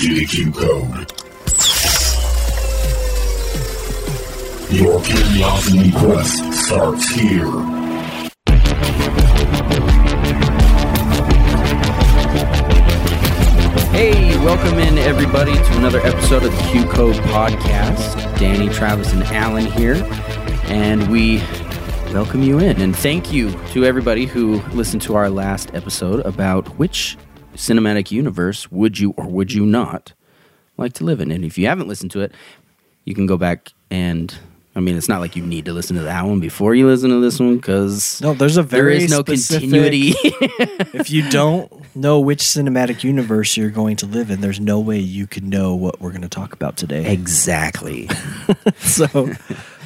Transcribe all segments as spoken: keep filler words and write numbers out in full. to the Q Code. Your curiosity quest starts here. Hey, welcome in everybody to another episode of the Q Code Podcast. Danny, Travis, and Alan here, and we welcome you in. And thank you to everybody who listened to our last episode about which cinematic universe would you or would you not like to live in. And if you haven't listened to it, you can go back and... I mean, it's not like you need to listen to that one before you listen to this one, because no, there's a very there is no specific, continuity. If you don't know which cinematic universe you're going to live in, there's no way you could know what we're going to talk about today. Exactly. So,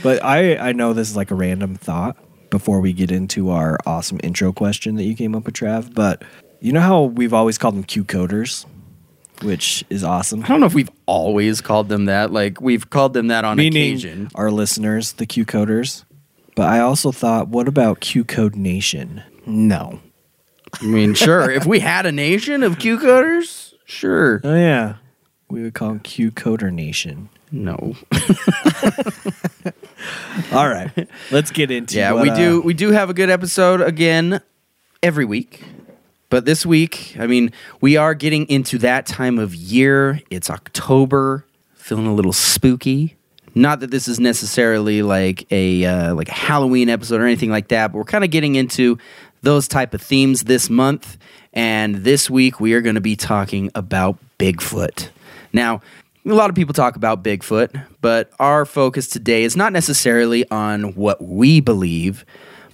but I, I know this is like a random thought before we get into our awesome intro question that you came up with, Trav, but you know how we've always called them Q-coders? Which is awesome. I don't know if we've always called them that. Like, we've called them that on Meaning occasion. Our listeners, the Q Coders. But I also thought, what about Q Code Nation? No. I mean, sure. If we had a nation of Q Coders, sure. Oh, yeah. We would call them Q Coder Nation. No. All right. Let's get into it. Yeah, what, we, do, uh, we do have a good episode again every week. But this week, I mean, we are getting into that time of year. It's October, feeling a little spooky. Not that this is necessarily like a uh, like a Halloween episode or anything like that, but we're kind of getting into those type of themes this month. And this week, we are going to be talking about Bigfoot. Now, a lot of people talk about Bigfoot, but our focus today is not necessarily on what we believe,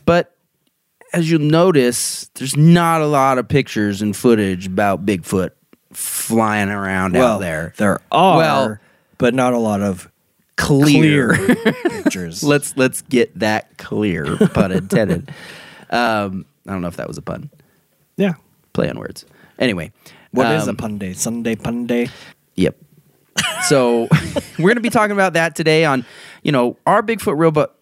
but as you'll notice, there's not a lot of pictures and footage about Bigfoot flying around well, out there. There are, well, but not a lot of clear, clear pictures. Let's let's get that clear, pun intended. um, I don't know if that was a pun. Yeah. Play on words. Anyway. What um, is a pun day? Sunday pun day? Yep. So we're going to be talking about that today on, you know, our Bigfoot robot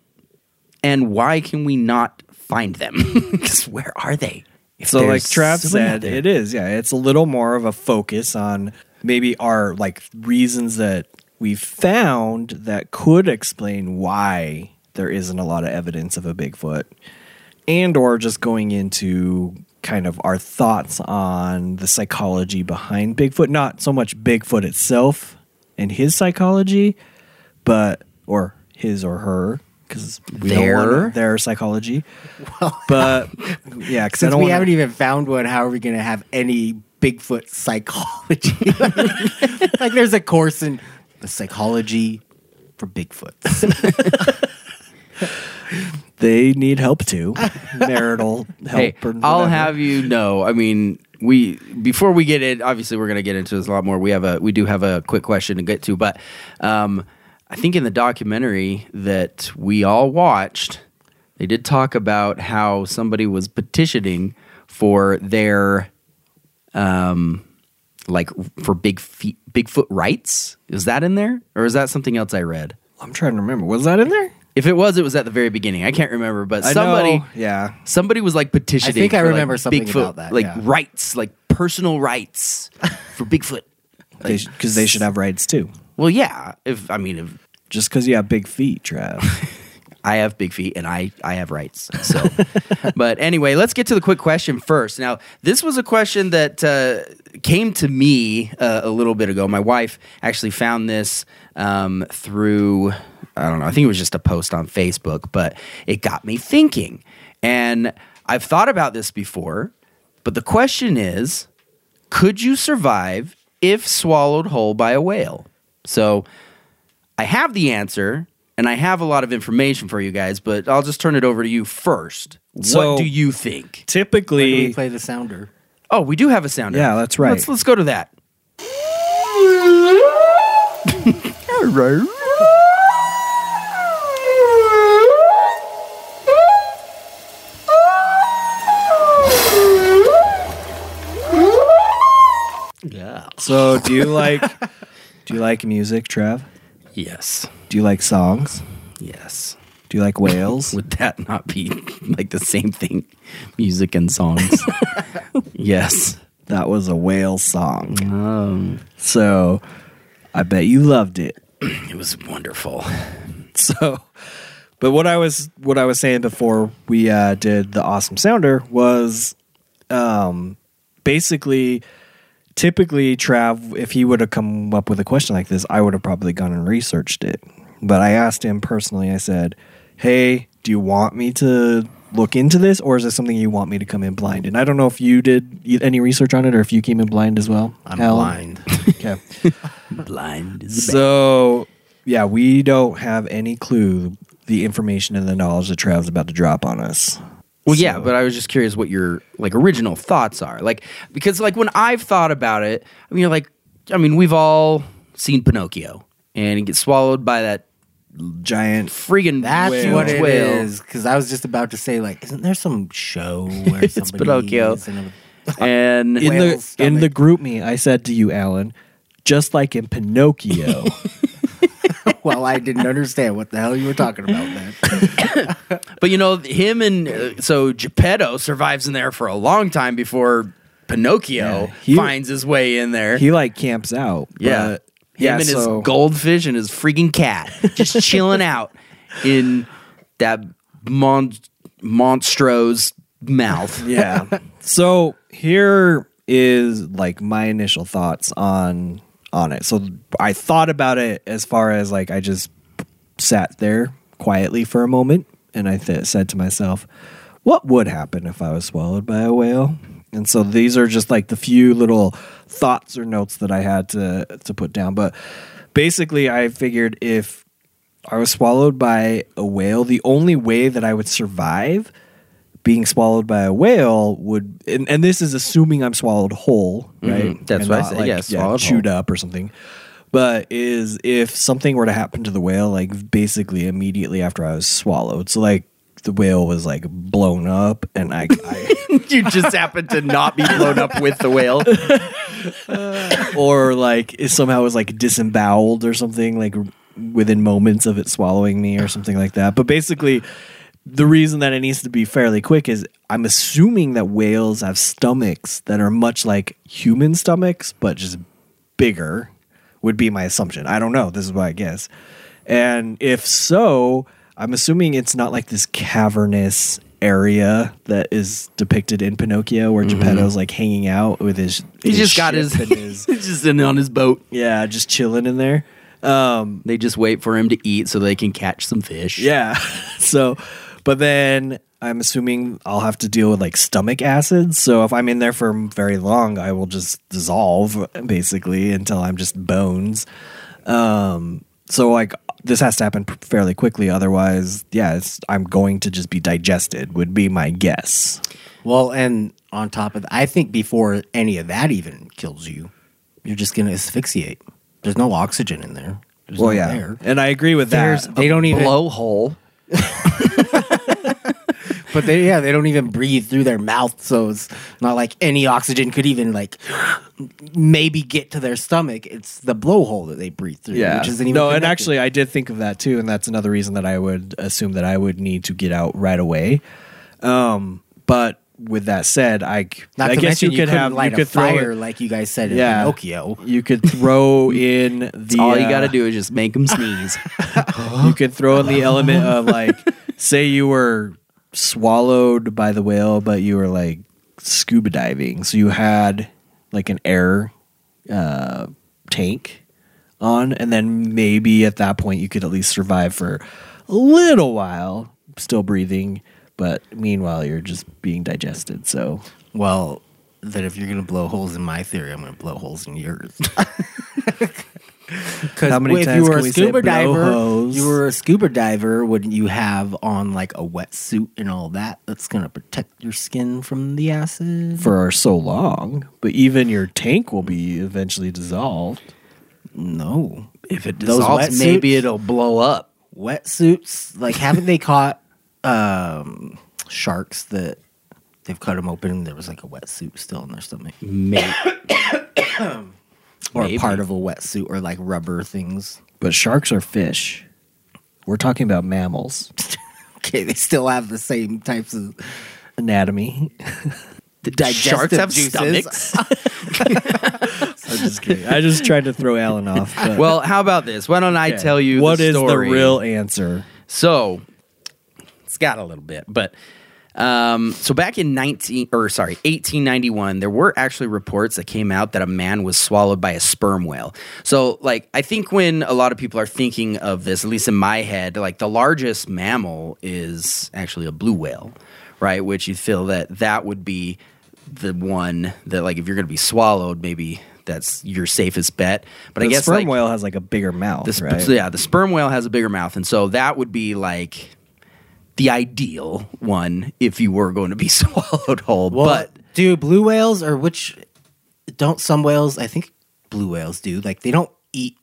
and why can we not find them, because where are they? If so, like Trav said, it is, yeah, it's a little more of a focus on maybe our, like, reasons that we found that could explain why there isn't a lot of evidence of a Bigfoot, and or just going into kind of our thoughts on the psychology behind Bigfoot, not so much Bigfoot itself and his psychology, but, or his or her, because we their? don't want their psychology. Well, but, yeah, because we wanna... haven't even found one, how are we going to have any Bigfoot psychology? Like, there's a course in the psychology for Bigfoots. They need help, too. Marital help. Hey, or I'll have you know, I mean... We before we get in, obviously we're going to get into this a lot more. We have a we do have a quick question to get to, but um, I think in the documentary that we all watched, they did talk about how somebody was petitioning for their um, like for big feet, Bigfoot rights. Is that in there, or is that something else I read? I'm trying to remember. Was that in there? If it was, it was at the very beginning. I can't remember, but somebody, know, yeah, somebody was like petitioning. I think I for, remember like, something Bigfoot, about that. Like yeah. rights, like personal rights for Bigfoot, because like, they, they should have rights too. Well, yeah. If I mean, if, just because you have big feet, Trav, I have big feet, and I I have rights. So, but anyway, let's get to the quick question first. Now, this was a question that uh, came to me uh, a little bit ago. My wife actually found this um, through. I don't know, I think it was just a post on Facebook, but it got me thinking. And I've thought about this before, but the question is, could you survive if swallowed whole by a whale? So I have the answer, and I have a lot of information for you guys, but I'll just turn it over to you first. So what do you think? Typically... When do we play the sounder? Oh, we do have a sounder. Yeah, that's right. Let's, let's go to that. All right. Yeah. So, do you like do you like music, Trav? Yes. Do you like songs? Yes. Do you like whales? Would that not be like the same thing? Music and songs. Yes. That was a whale song. Um, so I bet you loved it. It was wonderful. So, but what I was what I was saying before we uh, did the Awesome Sounder was um, basically, typically Trav, if he would have come up with a question like this, I would have probably gone and researched it. But I asked him personally, I said, hey, do you want me to look into this, or is this something you want me to come in blind? And I don't know if you did any research on it or if you came in blind as well. I'm Alan. blind. Okay. Blind is bad. So, yeah, we don't have any clue the information and the knowledge that Trav's about to drop on us. Well, so. yeah, but I was just curious what your, like, original thoughts are. Like, because, like, when I've thought about it, I mean, you're like, I mean, we've all seen Pinocchio, and he gets swallowed by that giant friggin' that's whale. What it whale. Is because I was just about to say, like, isn't there some show where it's Pinocchio in a, and in the stomach. In the group me I said to you, Alan, just like in Pinocchio. Well, I didn't understand what the hell you were talking about then. But you know, him and uh, so Geppetto survives in there for a long time before Pinocchio yeah, he, finds his way in there. He like camps out. Yeah. But Him yeah, and so. his goldfish and his freaking cat just chilling out in that mon- monstro's mouth. Yeah. So here is like my initial thoughts on on it. So I thought about it as far as like I just sat there quietly for a moment and I th- said to myself, what would happen if I was swallowed by a whale? And so these are just like the few little thoughts or notes that I had to to put down. But basically, I figured if I was swallowed by a whale, the only way that I would survive being swallowed by a whale would, and, and this is assuming I'm swallowed whole, right? Mm-hmm. That's and what I said. Like, yeah, yeah, chewed whole. Up or something. But is if something were to happen to the whale, like basically immediately after I was swallowed. So like, the whale was like blown up, and I, I you just happened to not be blown up with the whale, uh, or like it somehow was like disemboweled or something, like within moments of it swallowing me or something like that. But basically, the reason that it needs to be fairly quick is I'm assuming that whales have stomachs that are much like human stomachs, but just bigger would be my assumption. I don't know. This is what I guess. And if so, I'm assuming it's not like this cavernous area that is depicted in Pinocchio where mm-hmm. Geppetto's like hanging out with his He his just got his, his he's just in on his boat. Yeah, just chilling in there. Um, they just wait for him to eat so they can catch some fish. Yeah. So, but then I'm assuming I'll have to deal with like stomach acid. So if I'm in there for very long, I will just dissolve basically until I'm just bones. Um, so like this has to happen fairly quickly. Otherwise, yeah, it's, I'm going to just be digested would be my guess. Well, and on top of that, I think before any of that even kills you, you're just going to asphyxiate. There's no oxygen in there. There's well, no yeah. air. And I agree with There's that. They don't even blowhole. But they, yeah, they don't even breathe through their mouth. So it's not like any oxygen could even like maybe get to their stomach. It's the blowhole that they breathe through. Yeah. Which isn't even no, connected. And actually I did think of that too. And that's another reason that I would assume that I would need to get out right away. Um, but with that said, I, not I to guess you, you could have light you could a throw fire it, like you guys said in yeah, Pinocchio. You could throw in the. It's all uh, you got to do is just make them sneeze. You could throw in the element of like, say you were swallowed by the whale, but you were like scuba diving, so you had like an air uh tank on, and then maybe at that point you could at least survive for a little while, still breathing, but meanwhile you're just being digested. So well, that if you're gonna blow holes in my theory, I'm gonna blow holes in yours. Because if you were a scuba diver, you were a scuba diver, wouldn't you have on like a wetsuit and all that? That's going to protect your skin from the acid for so long. But even your tank will be eventually dissolved. No, if it dissolves, wetsuits, maybe it'll blow up. Wetsuits, like haven't they caught um, sharks that they've cut them open and there was like a wetsuit still in their stomach? Maybe. Or maybe. Part of a wetsuit or like rubber things. But sharks are fish. We're talking about mammals. Okay, they still have the same types of anatomy. The digestive sharks have stomachs. I'm just kidding. I just tried to throw Alan off. But. Well, how about this? Why don't I okay. tell you what the story? What is the real answer? So it's got a little bit, but um, so back in nineteen or sorry, eighteen ninety-one, there were actually reports that came out that a man was swallowed by a sperm whale. So, like, I think when a lot of people are thinking of this, at least in my head, like the largest mammal is actually a blue whale, right? Which you feel that that would be the one that, like, if you're going to be swallowed, maybe that's your safest bet. But the I guess the sperm like, whale has like a bigger mouth, the, right? So yeah, the sperm whale has a bigger mouth, and so that would be like the ideal one if you were going to be swallowed whole. Well, but do blue whales or which don't some whales? I think blue whales do. Like they don't eat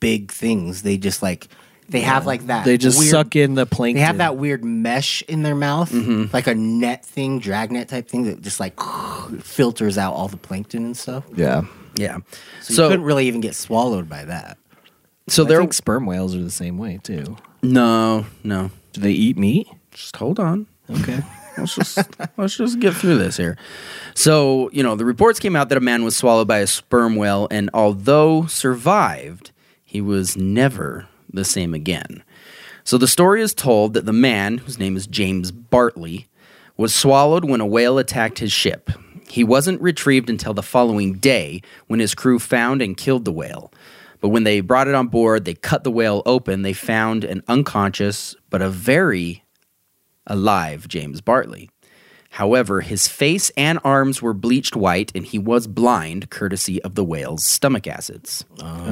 big things. They just like. They yeah. have like that. They just weird, suck in the plankton. They have that weird mesh in their mouth, mm-hmm. like a net thing, dragnet type thing that just like filters out all the plankton and stuff. Yeah, yeah. So, so you couldn't really even get swallowed by that. So I think sperm whales are the same way too. No, no. Do they eat meat? Just hold on. Okay. Let's just let's just get through this here. So you know the reports came out that a man was swallowed by a sperm whale, and although survived, he was never. The same again. So the story is told that the man, whose name is James Bartley, was swallowed when a whale attacked his ship. He wasn't retrieved until the following day when his crew found and killed the whale. But when they brought it on board, they cut the whale open. They found an unconscious but a very alive James Bartley. However, his face and arms were bleached white, and he was blind, courtesy of the whale's stomach acids. Oh.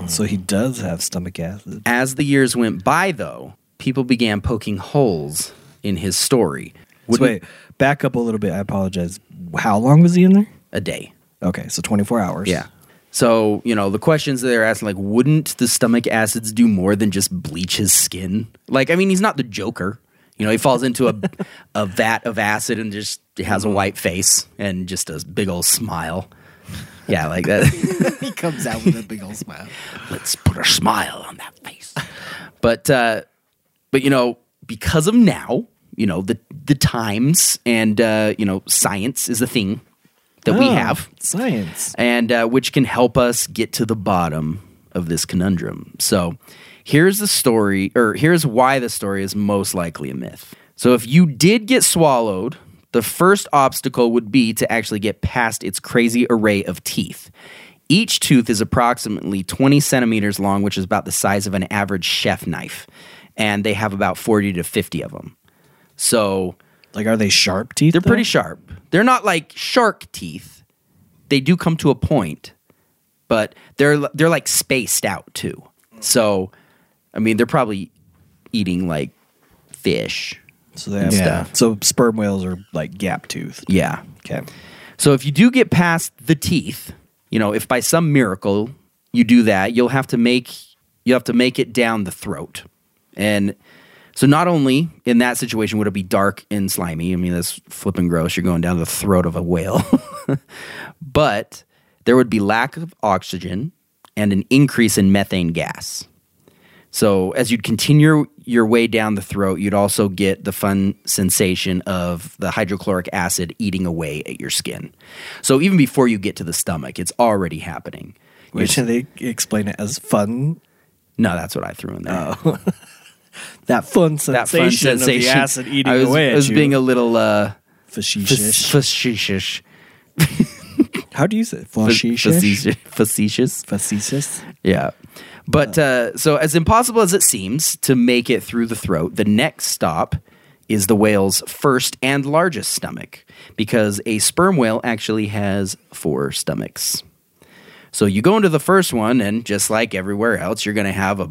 oh. So he does have stomach acids. As the years went by, though, people began poking holes in his story. So wait, back up a little bit. I apologize. How long was he in there? A day. Okay, so twenty-four hours. Yeah. So, you know, the questions that they're asking, like, wouldn't the stomach acids do more than just bleach his skin? Like, I mean, he's not the Joker. You know, he falls into a a vat of acid and just has a white face and just a big old smile. Yeah, like that. He comes out with a big old smile. Let's put a smile on that face. But, uh, but you know, because of now, you know, the the times and, uh, you know, science is a thing that oh, we have. Science. And uh, which can help us get to the bottom of this conundrum. So... Here's the story, or here's why the story is most likely a myth. So if you did get swallowed, the first obstacle would be to actually get past its crazy array of teeth. Each tooth is approximately twenty centimeters long, which is about the size of an average chef knife. And they have about forty to fifty of them. So... Like, are they sharp teeth? They're though? Pretty sharp. They're not like shark teeth. They do come to a point, but they're they're like spaced out too. So... I mean, they're probably eating, like, fish. So they have yeah. stuff. So sperm whales are, like, gap-toothed. Yeah. Okay. So if you do get past the teeth, you know, if by some miracle you do that, you'll have to make you'll have to make it down the throat. And so not only in that situation would it be dark and slimy. I mean, that's flipping gross. You're going down the throat of a whale. But there would be lack of oxygen and an increase in methane gas. So as you'd continue your way down the throat, you'd also get the fun sensation of the hydrochloric acid eating away at your skin. So even before you get to the stomach, it's already happening. Wait, should they explain it as fun? No, that's what I threw in there. Oh. that, fun that fun sensation of the acid eating I was, away at you. I was being you. a little... Uh, facetious. Facetious. How do you say it? Facetious? Facetious. Facetious. Yeah. But uh, so as impossible as it seems to make it through the throat, the next stop is the whale's first and largest stomach because a sperm whale actually has four stomachs. So you go into the first one and just like everywhere else, you're going to have a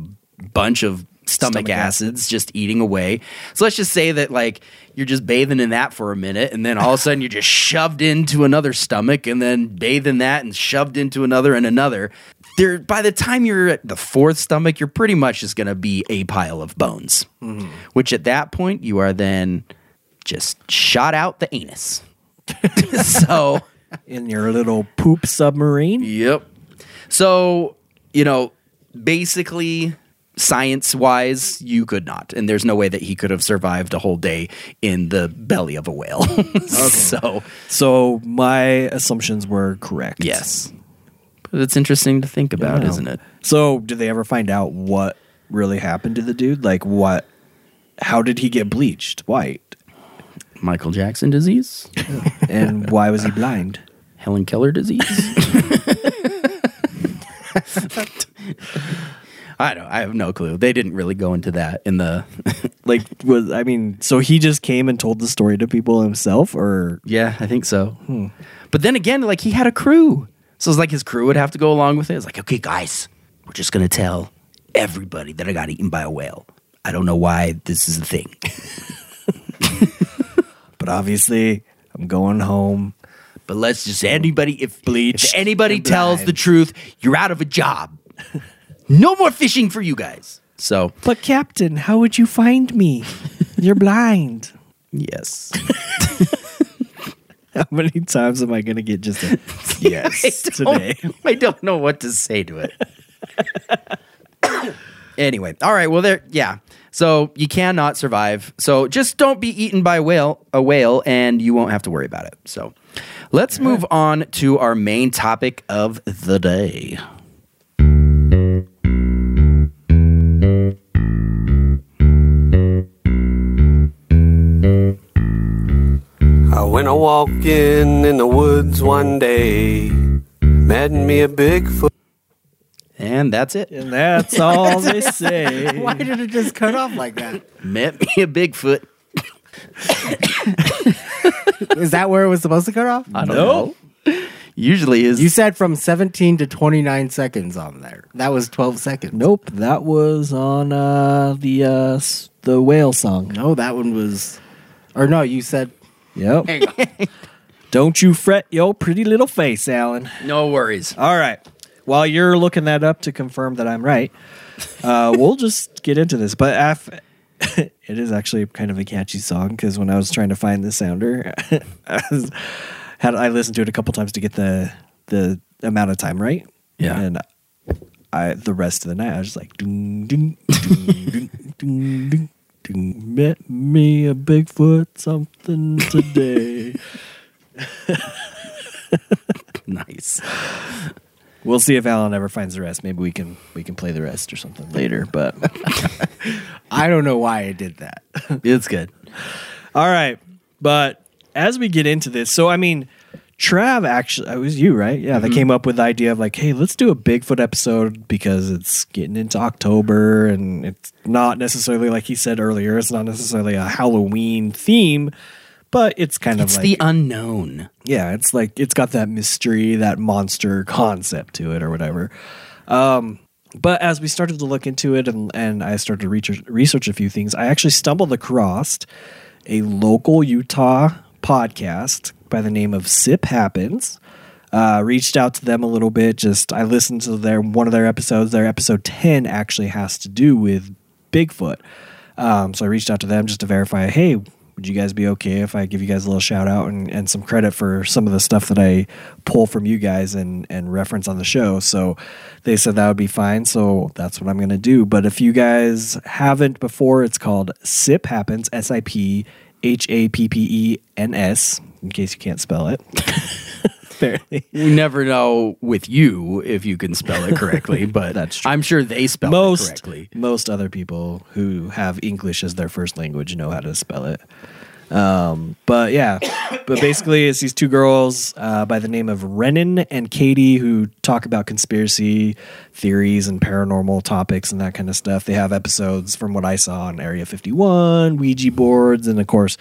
bunch of stomach, stomach acids acid. just eating away. So let's just say that like you're just bathing in that for a minute and then all of a sudden you're just shoved into another stomach and then bathe in that and shoved into another and another. There, by the time you're at the fourth stomach, you're pretty much just going to be a pile of bones, mm. which at that point you are then just shot out the anus. So in your little poop submarine. Yep. So, you know, basically science-wise, you could not. And there's no way that he could have survived a whole day in the belly of a whale. Okay. So, so my assumptions were correct. Yes. But it's interesting to think about, yeah. isn't it? So did they ever find out what really happened to the dude? Like what, how did he get bleached white? Michael Jackson disease. And why was he blind? Helen Keller disease. I don't. I have no clue. They didn't really go into that in the like. Was I mean? So he just came and told the story to people himself, or yeah, I think so. Hmm. But then again, like he had a crew, so it's like his crew would have to go along with it. It's like, okay, guys, we're just gonna tell everybody that I got eaten by a whale. I don't know why this is a thing, but obviously, I'm going home. But let's just anybody if bleach. If anybody tells the truth, you're out of a job. No more fishing for you guys. So, but Captain, how would you find me? You're blind. Yes. How many times am I going to get just a yes I today? I don't know what to say to it. Anyway, all right. Well, there. Yeah. So you cannot survive. So just don't be eaten by a whale, a whale, and you won't have to worry about it. So let's all right. move on to our main topic of the day. I went a walking in the woods one day, met me a Bigfoot. And that's it. And that's all they say. Why did it just cut off like that? Met me a Bigfoot. Is that where it was supposed to cut off? I don't no. know. Usually is. You said from seventeen to twenty-nine seconds on there. That was twelve seconds. Nope, that was on uh, the uh, the whale song. No, that one was... Or no, you said... Yep. Hang on. Don't you fret your pretty little face, Alan. No worries. All right. While you're looking that up to confirm that I'm right, uh, we'll just get into this. But af- it is actually kind of a catchy song because when I was trying to find the sounder... I was... Had, I listened to it a couple times to get the the amount of time right. Yeah. And I the rest of the night, I was just like, ding, ding, ding, ding, ding, ding, ding. Met me a Bigfoot something today. Nice. We'll see if Alan ever finds the rest. Maybe we can we can play the rest or something later. But I don't know why I did that. It's good. All right. But... As we get into this, so I mean, Trav actually, it was you, right? Yeah, mm-hmm. They came up with the idea of like, hey, let's do a Bigfoot episode because it's getting into October and it's not necessarily, like he said earlier, it's not necessarily a Halloween theme, but it's kind it's of like. It's the unknown. Yeah, it's like, it's got that mystery, that monster concept to it or whatever. Um, but as we started to look into it and, and I started to research, research a few things, I actually stumbled across a local Utah podcast by the name of Sip Happens. Uh, reached out to them a little bit. Just I listened to their one of their episodes. Their episode ten actually has to do with Bigfoot. Um, so I reached out to them just to verify, hey, would you guys be okay if I give you guys a little shout out and, and some credit for some of the stuff that I pull from you guys and, and reference on the show? So they said that would be fine. So that's what I'm going to do. But if you guys haven't before, it's called Sip Happens, S I P H A P P E N S, in case you can't spell it. Apparently. We never know with you if you can spell it correctly, but that's true. I'm sure they spell most, it correctly. Most other people who have English as their first language know how to spell it. Um, but yeah, but basically it's these two girls uh, by the name of Renan and Katie who talk about conspiracy theories and paranormal topics and that kind of stuff. They have episodes from what I saw on Area fifty-one, Ouija boards, and of course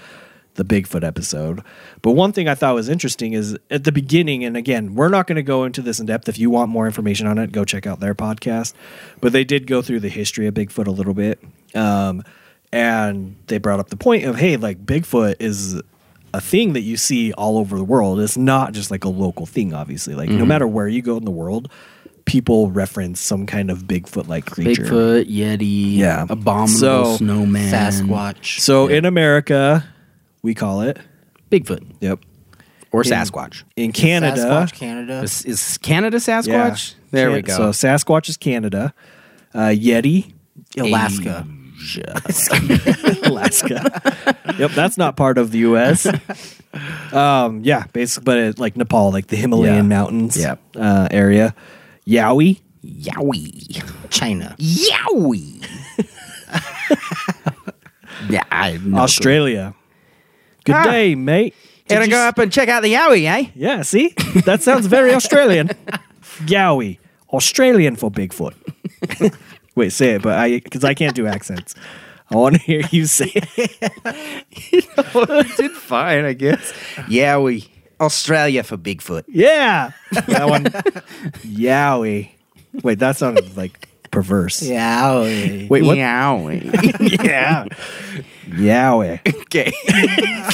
the Bigfoot episode. But one thing I thought was interesting is at the beginning, and again, we're not going to go into this in depth. If you want more information on it, go check out their podcast. But they did go through the history of Bigfoot a little bit. Um, And they brought up the point of, hey, like Bigfoot is a thing that you see all over the world. It's not just like a local thing, obviously. Like mm-hmm. no matter where you go in the world, people reference some kind of Bigfoot-like creature. Bigfoot, Yeti, yeah. Abominable so, Snowman. Sasquatch. So yeah. In America, we call it Bigfoot. Yep. Or Sasquatch. In, in Canada. Sasquatch, Canada. Is, is Canada Sasquatch? Yeah. There Can- we go. So Sasquatch is Canada. Uh, Yeti Alaska. Alaska. Yep, that's not part of the U S Um, yeah, basically, but it, like Nepal, like the Himalayan yeah. mountains yeah. Uh, area. Yowie. Yowie. China. Yowie. Yeah, I'm Australia. Good ah. day, mate. Here to go up and check out the Yowie, eh? Yeah, see? That sounds very Australian. Yowie. Australian for Bigfoot. Wait, say it, but I because I can't do accents. I want to hear you say it. You know, I did fine, I guess. Yowie. Australia for Bigfoot. Yeah. That one. Yowie. Wait, that sounded like perverse. Yowie. Wait, what? Yowie. Yeah. Yowie. Okay.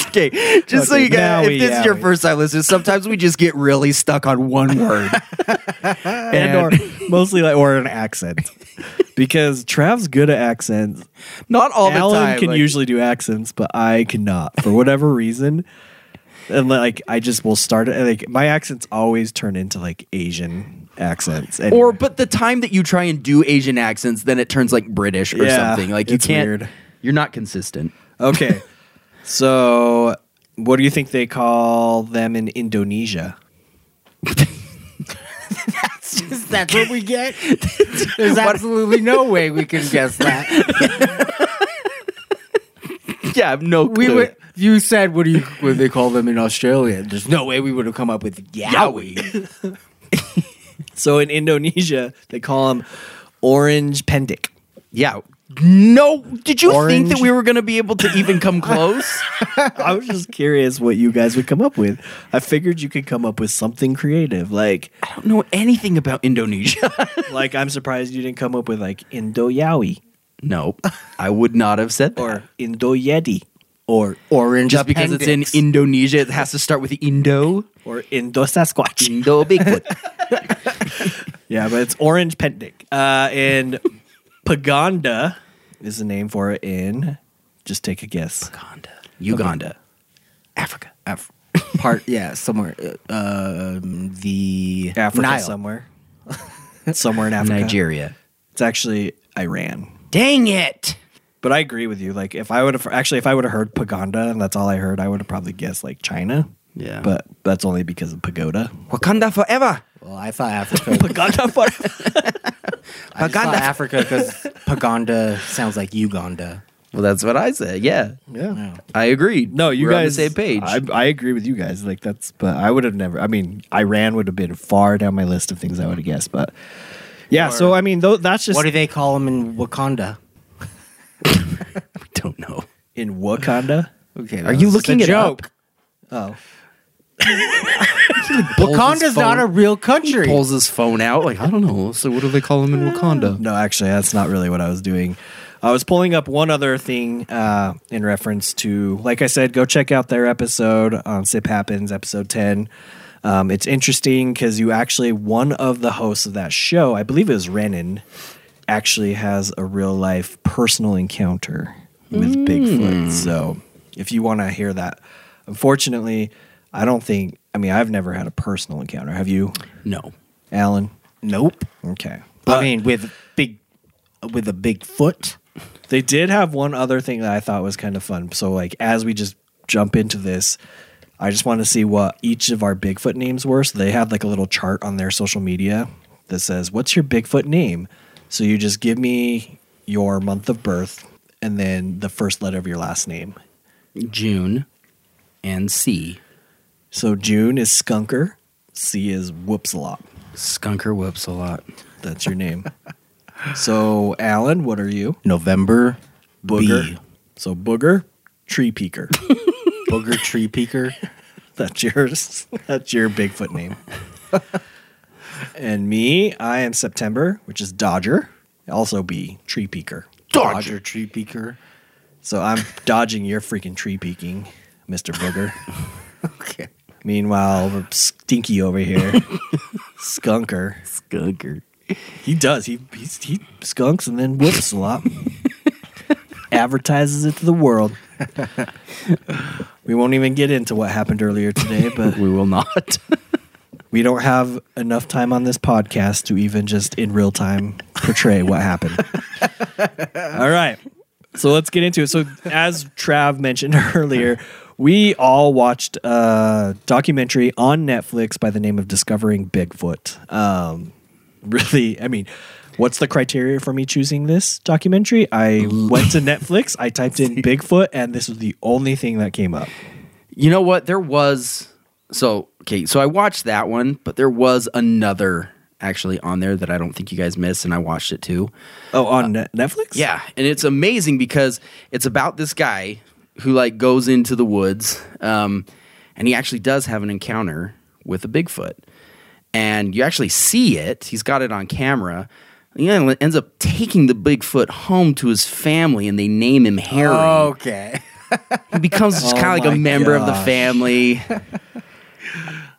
Okay. Just okay, so you guys, if this yowie. is your first time listening, sometimes we just get really stuck on one word. and, and or mostly like, or an accent. Because Trav's good at accents. Not all Alan the time. Alan can like, usually do accents, but I cannot for whatever reason. And like, I just will start it. Like, my accents always turn into like Asian accents. Anyway. Or, but the time that you try and do Asian accents, then it turns like British or yeah, something. Like, you can't. Weird. You're not consistent. Okay. So, what do you think they call them in Indonesia? That's just, that's what we get. There's absolutely no way we can guess that. Yeah, I have no clue. We would, you said, what do you, what do they call them in Australia? There's no way we would have come up with Yowie. So, in Indonesia, they call them orange pendek. Yeah. No, did you Orange. think that we were going to be able to even come close? I was just curious what you guys would come up with. I figured you could come up with something creative. Like, I don't know anything about Indonesia. Like, I'm surprised you didn't come up with like Indo Yowie. No, I would not have said that. Or Indo Yeti. Or Orange Just appendix. Because it's in Indonesia, it has to start with Indo. Or Indo Sasquatch. Indo Bigfoot. Yeah, but it's Orange Pendek. Uh, and... Paganda is the name for it in, just take a guess. Paganda. Uganda. Okay. Africa. Af- Part, yeah, somewhere. Uh, the Africa Nile. Somewhere. Somewhere in Africa. Nigeria. It's actually Iran. Dang it! But I agree with you. Like, if I would have, actually, if I would have heard Paganda, and that's all I heard, I would have probably guessed, like, China. Yeah. But that's only because of Pagoda. Wakanda forever! Well, I thought Africa. Paganda forever! I thought Africa because Paganda sounds like Uganda. Well, that's what I said. Yeah, yeah, yeah. I agreed. No, you We're guys on the same page. I, I agree with you guys. Like that's, but I would have never. I mean, Iran would have been far down my list of things I would have guessed. But yeah, or, so I mean, th- that's just. What do they call them in Wakanda? I don't know. In Wakanda? Okay. Are you looking at a joke? Up? Oh. Wakanda's not a real country. He pulls his phone out like, I don't know. So what do they call him in Wakanda? No, actually, that's not really what I was doing. I was pulling up one other thing uh, in reference to, like I said, go check out their episode on Sip Happens, episode ten. Um, it's interesting because you actually, one of the hosts of that show, I believe it was Renan, actually has a real life personal encounter with mm. Bigfoot. So if you want to hear that, unfortunately... I don't think, I mean, I've never had a personal encounter. Have you? No. Alan? Nope. Okay. But, I mean, with big, with a big foot. They did have one other thing that I thought was kind of fun. So, like, as we just jump into this, I just want to see what each of our Bigfoot names were. So they had, like, a little chart on their social media that says, what's your Bigfoot name? So you just give me your month of birth and then the first letter of your last name. June and C. So June is Skunker, C is Whoops-a-Lot. Skunker Whoops-a-Lot. That's your name. So Alan, what are you? November Booger. B. So Booger, Tree Peeker. Booger Tree Peeker. That's yours. That's your Bigfoot name. And me, I am September, which is Dodger. Also B, Tree Peeker. Dodger, Dodger Tree Peeker. So I'm dodging your freaking tree peeking, Mister Booger. Okay. Meanwhile, we're Stinky over here. Skunker. Skunker. He does. He, he he skunks and then whoops a lot. Advertises it to the world. We won't even get into what happened earlier today, but we will not. We don't have enough time on this podcast to even just in real time portray what happened. All right. So let's get into it. So as Trav mentioned earlier, we all watched a documentary on Netflix by the name of Discovering Bigfoot. Um, really, I mean, what's the criteria for me choosing this documentary? I went to Netflix, I typed in Bigfoot, and this was the only thing that came up. You know what? There was... So, okay, so I watched that one, but there was another actually on there that I don't think you guys missed, and I watched it too. Oh, on uh, Netflix? Yeah, and it's amazing because it's about this guy who, like, goes into the woods, um, and he actually does have an encounter with a Bigfoot. And you actually see it. He's got it on camera. He ends up taking the Bigfoot home to his family, and they name him Harry. Oh, okay. He becomes just kind of oh like a member gosh. of the family.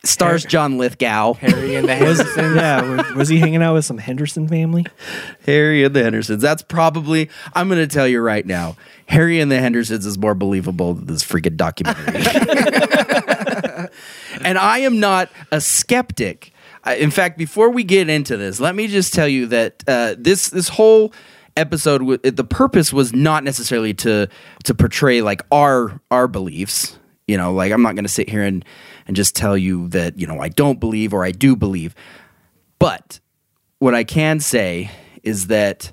Stars John Lithgow. Harry and the Hendersons. was, yeah, was he hanging out with some Henderson family? Harry and the Hendersons. That's probably, I'm going to tell you right now, Harry and the Hendersons is more believable than this freaking documentary. And I am not a skeptic. I, in fact, before we get into this, let me just tell you that uh, this this whole episode, the purpose was not necessarily to to portray like our our beliefs. You know, like I'm not going to sit here and, and just tell you that, you know, I don't believe or I do believe. But what I can say is that,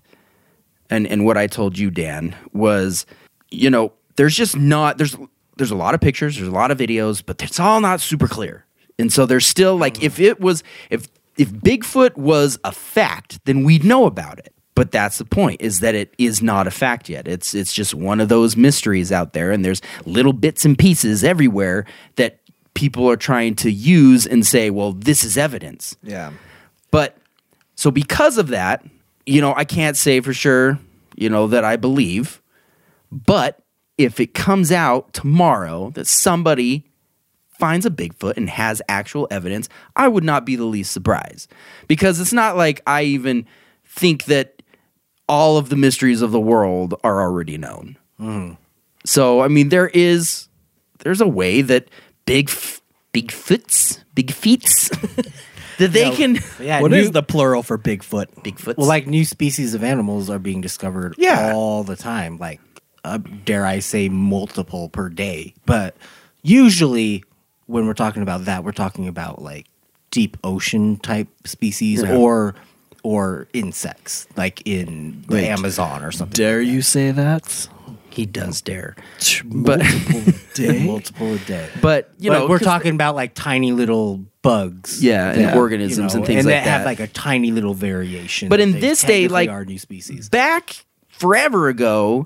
and, and what I told you, Dan, was, you know, there's just not, there's there's a lot of pictures, there's a lot of videos, but it's all not super clear. And so there's still like, if it was, if if Bigfoot was a fact, then we'd know about it. But that's the point, is that it is not a fact yet. It's it's just one of those mysteries out there, and there's little bits and pieces everywhere that people are trying to use and say, well, this is evidence. Yeah. But so because of that, you know, I can't say for sure, you know, that I believe. But if it comes out tomorrow that somebody finds a Bigfoot and has actual evidence, I would not be the least surprised. Because it's not like I even think that all of the mysteries of the world are already known. Mm. So, I mean, there is, there's a way that big, f- big foots, big feets, that they yeah, can. Yeah, what new, is the plural for Bigfoot? Bigfoots. Well, like new species of animals are being discovered yeah. all the time. Like, uh, dare I say multiple per day. But usually when we're talking about that, we're talking about like deep ocean type species yeah. or... Or insects, like in the Wait, Amazon or something. Dare like you say that? He does dare. But, multiple a day? Multiple a day. But, you but know. We're talking about like tiny little bugs. Yeah, that, and organisms, you know, and things and like that. And that have like a tiny little variation. But in this day, like, are new species. Back forever ago,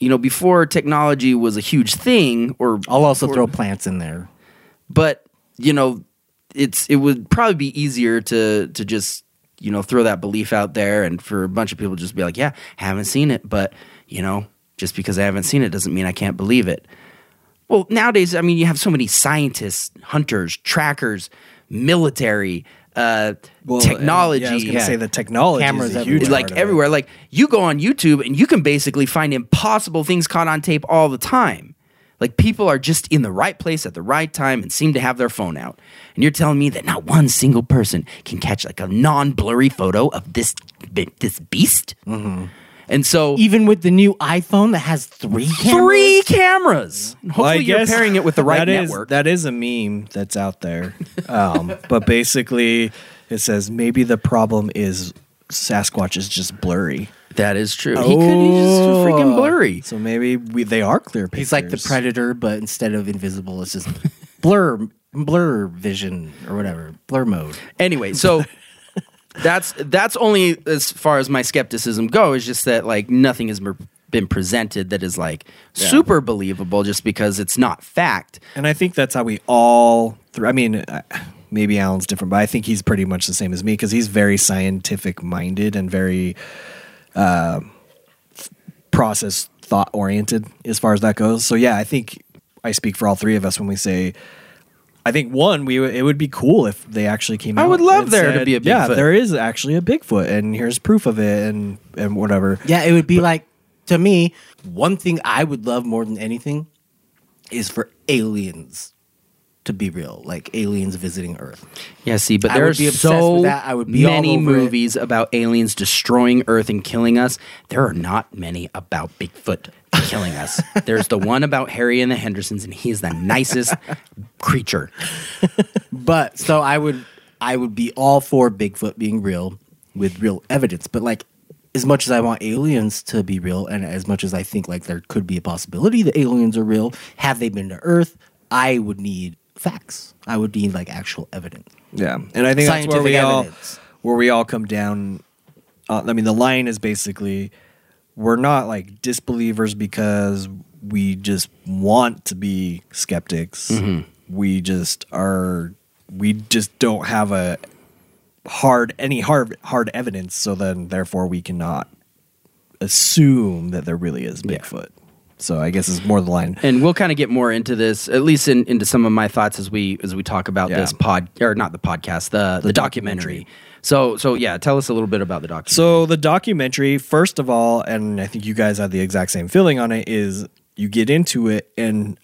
you know, before technology was a huge thing. Or I'll also or, throw plants in there. But, you know, it's it would probably be easier to to just, you know, throw that belief out there and for a bunch of people just be like, yeah, haven't seen it, but, you know, just because I haven't seen it doesn't mean I can't believe it. Well, nowadays, I mean, you have so many scientists, hunters, trackers, military, uh, well, technology. Yeah, I was going to yeah. say the technology Cameras is a huge like everywhere. It. Like you go on YouTube and you can basically find impossible things caught on tape all the time. Like people are just in the right place at the right time and seem to have their phone out. And you're telling me that not one single person can catch like a non-blurry photo of this this beast? Mm-hmm. And so even with the new iPhone that has three cameras? Three cameras. Hopefully well, you're pairing it with the right that network. Is, that is a meme that's out there. Um, but basically it says maybe the problem is Sasquatch is just blurry. That is true. Oh. He could be just freaking blurry. So maybe we, they are clear pictures. He's like the Predator, but instead of invisible, it's just blur, blur vision or whatever, blur mode. Anyway, so that's that's only as far as my skepticism goes. Just that like nothing has been presented that is like yeah. super believable, just because it's not fact. And I think that's how we all. Th- I mean. I- Maybe Alan's different, but I think he's pretty much the same as me because he's very scientific-minded and very uh, process thought-oriented as far as that goes. So, yeah, I think I speak for all three of us when we say, I think, one, we it would be cool if they actually came out. I would love there said, to be a Bigfoot. Yeah, there is actually a Bigfoot, and here's proof of it and, and whatever. Yeah, it would be but, like, to me, one thing I would love more than anything is for aliens to be real, like aliens visiting Earth. Yeah, see, but there are so many movies about aliens destroying Earth and killing us. There are not many about Bigfoot killing us. There's the one about Harry and the Hendersons, and he's the nicest creature. But so I would, I would be all for Bigfoot being real with real evidence. But like, as much as I want aliens to be real, and as much as I think like there could be a possibility that aliens are real, have they been to Earth? I would need facts. I would need like actual evidence. Yeah, and I think that's where we all, where we all come down. Uh, I mean, the line is basically we're not like disbelievers because we just want to be skeptics. Mm-hmm. We just are. We just don't have a hard any hard hard evidence. So then, therefore, we cannot assume that there really is Bigfoot. Yeah. So I guess it's more the line, and we'll kind of get more into this, at least in, into some of my thoughts as we as we talk about yeah. this pod or not the podcast, the the, the documentary. documentary. So so yeah, tell us a little bit about the documentary. So the documentary, first of all, and I think you guys had the exact same feeling on it, is you get into it, and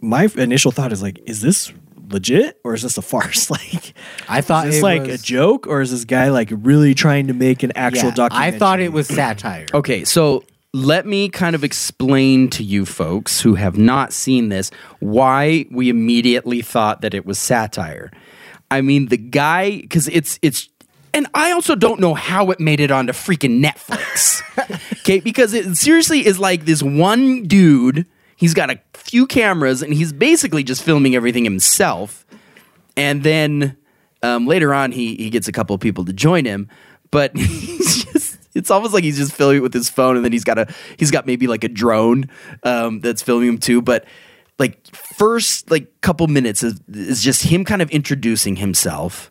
my initial thought is like, is this legit or is this a farce? Like, I thought is this it like was... a joke, or is this guy like really trying to make an actual yeah, documentary? I thought it was satire. Okay, so. Let me kind of explain to you folks who have not seen this why we immediately thought that it was satire. I mean, the guy, because it's, it's, and I also don't know how it made it onto freaking Netflix. Okay, because it seriously is like this one dude, he's got a few cameras and he's basically just filming everything himself. And then um, later on, he, he gets a couple of people to join him, but he's just, it's almost like he's just filming it with his phone, and then he's got a he's got maybe like a drone um, that's filming him too. But like first like couple minutes is, is just him kind of introducing himself,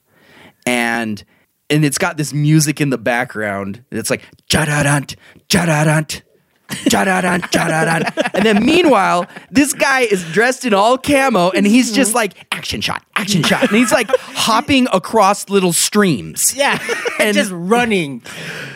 and and it's got this music in the background. It's like ja-da-dunt, ja-da-dunt, ja-da-dunt, ja-da-dunt. And then meanwhile, this guy is dressed in all camo, and he's just like action shot, action shot, and he's like hopping across little streams. Yeah, and just running.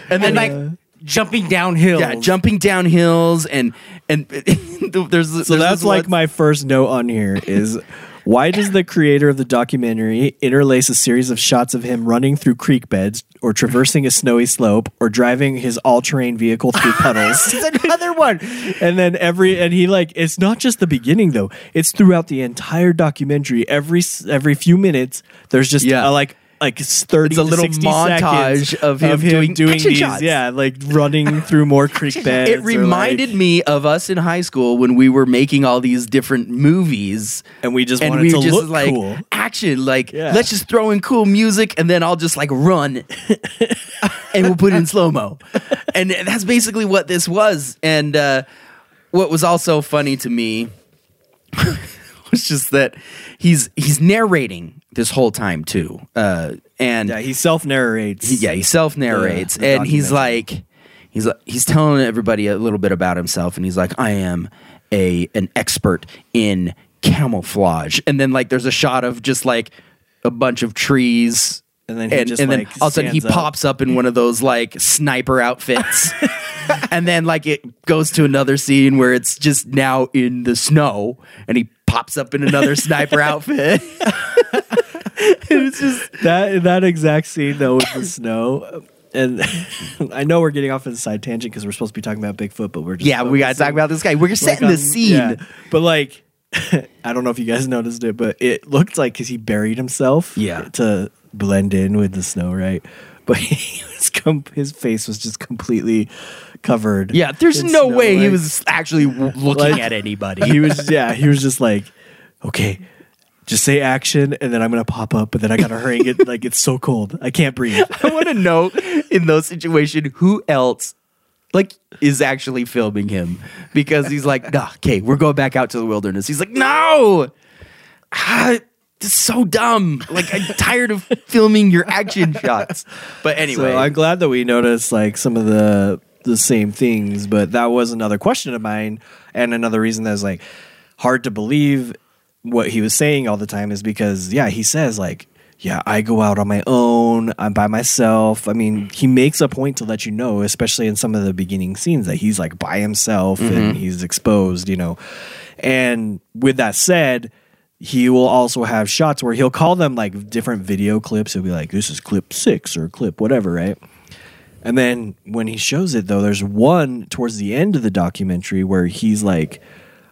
And then, and like, uh, jumping down hills. Yeah, jumping down hills. And, and there's... So there's that's like my first note on here is, why does the creator of the documentary interlace a series of shots of him running through creek beds or traversing a snowy slope or driving his all-terrain vehicle through puddles? It's another one. And then every... And he, like... It's not just the beginning, though. It's throughout the entire documentary. Every every few minutes, there's just, yeah. a, like... Like thirty, it's a little montage of him, of him doing, doing these, shots. yeah, like running through more creek beds. It reminded like, me of us in high school when we were making all these different movies, and we just and wanted we to just look like, cool. Action, like yeah. let's just throw in cool music, and then I'll just like run, and we'll put it in slow mo, and that's basically what this was. And uh, what was also funny to me was just that he's he's narrating. This whole time too, uh, and yeah, he self narrates. Yeah, he self narrates, yeah, and he's like, he's like, he's telling everybody a little bit about himself, and he's like, I am a an expert in camouflage, and then like there's a shot of just like a bunch of trees, and then he and, just and like then all of a sudden he up. pops up in one of those like sniper outfits, and then like it goes to another scene where it's just now in the snow, and he pops up in another sniper outfit. It was just that that exact scene though with the snow, and I know we're getting off on a side tangent because we're supposed to be talking about Bigfoot, but we're just yeah we gotta talk about this guy. We're setting the scene, yeah. But like I don't know if you guys noticed it, but it looked like because he buried himself, yeah, to blend in with the snow, right? But he was com- his face was just completely covered. Yeah, there's no snow. way like, he was actually looking like, at anybody. He was yeah he was just like, okay. Just say action, and then I'm going to pop up, but then I got to hurry and get, like, it's so cold. I can't breathe. I want to know, in those situations, who else, like, is actually filming him. Because he's like, nah, okay, we're going back out to the wilderness. He's like, no! Ah, this is so dumb. Like, I'm tired of filming your action shots. But anyway. So I'm glad that we noticed, like, some of the the same things, but that was another question of mine, and another reason that was, like, hard to believe what he was saying all the time is because, yeah, he says, like, yeah, I go out on my own. I'm by myself. I mean, he makes a point to let you know, especially in some of the beginning scenes, that he's, like, by himself, mm-hmm. and he's exposed, you know. And with that said, he will also have shots where he'll call them like different video clips. He'll be like, this is clip six or clip whatever, right? And then when he shows it, though, there's one towards the end of the documentary where he's like,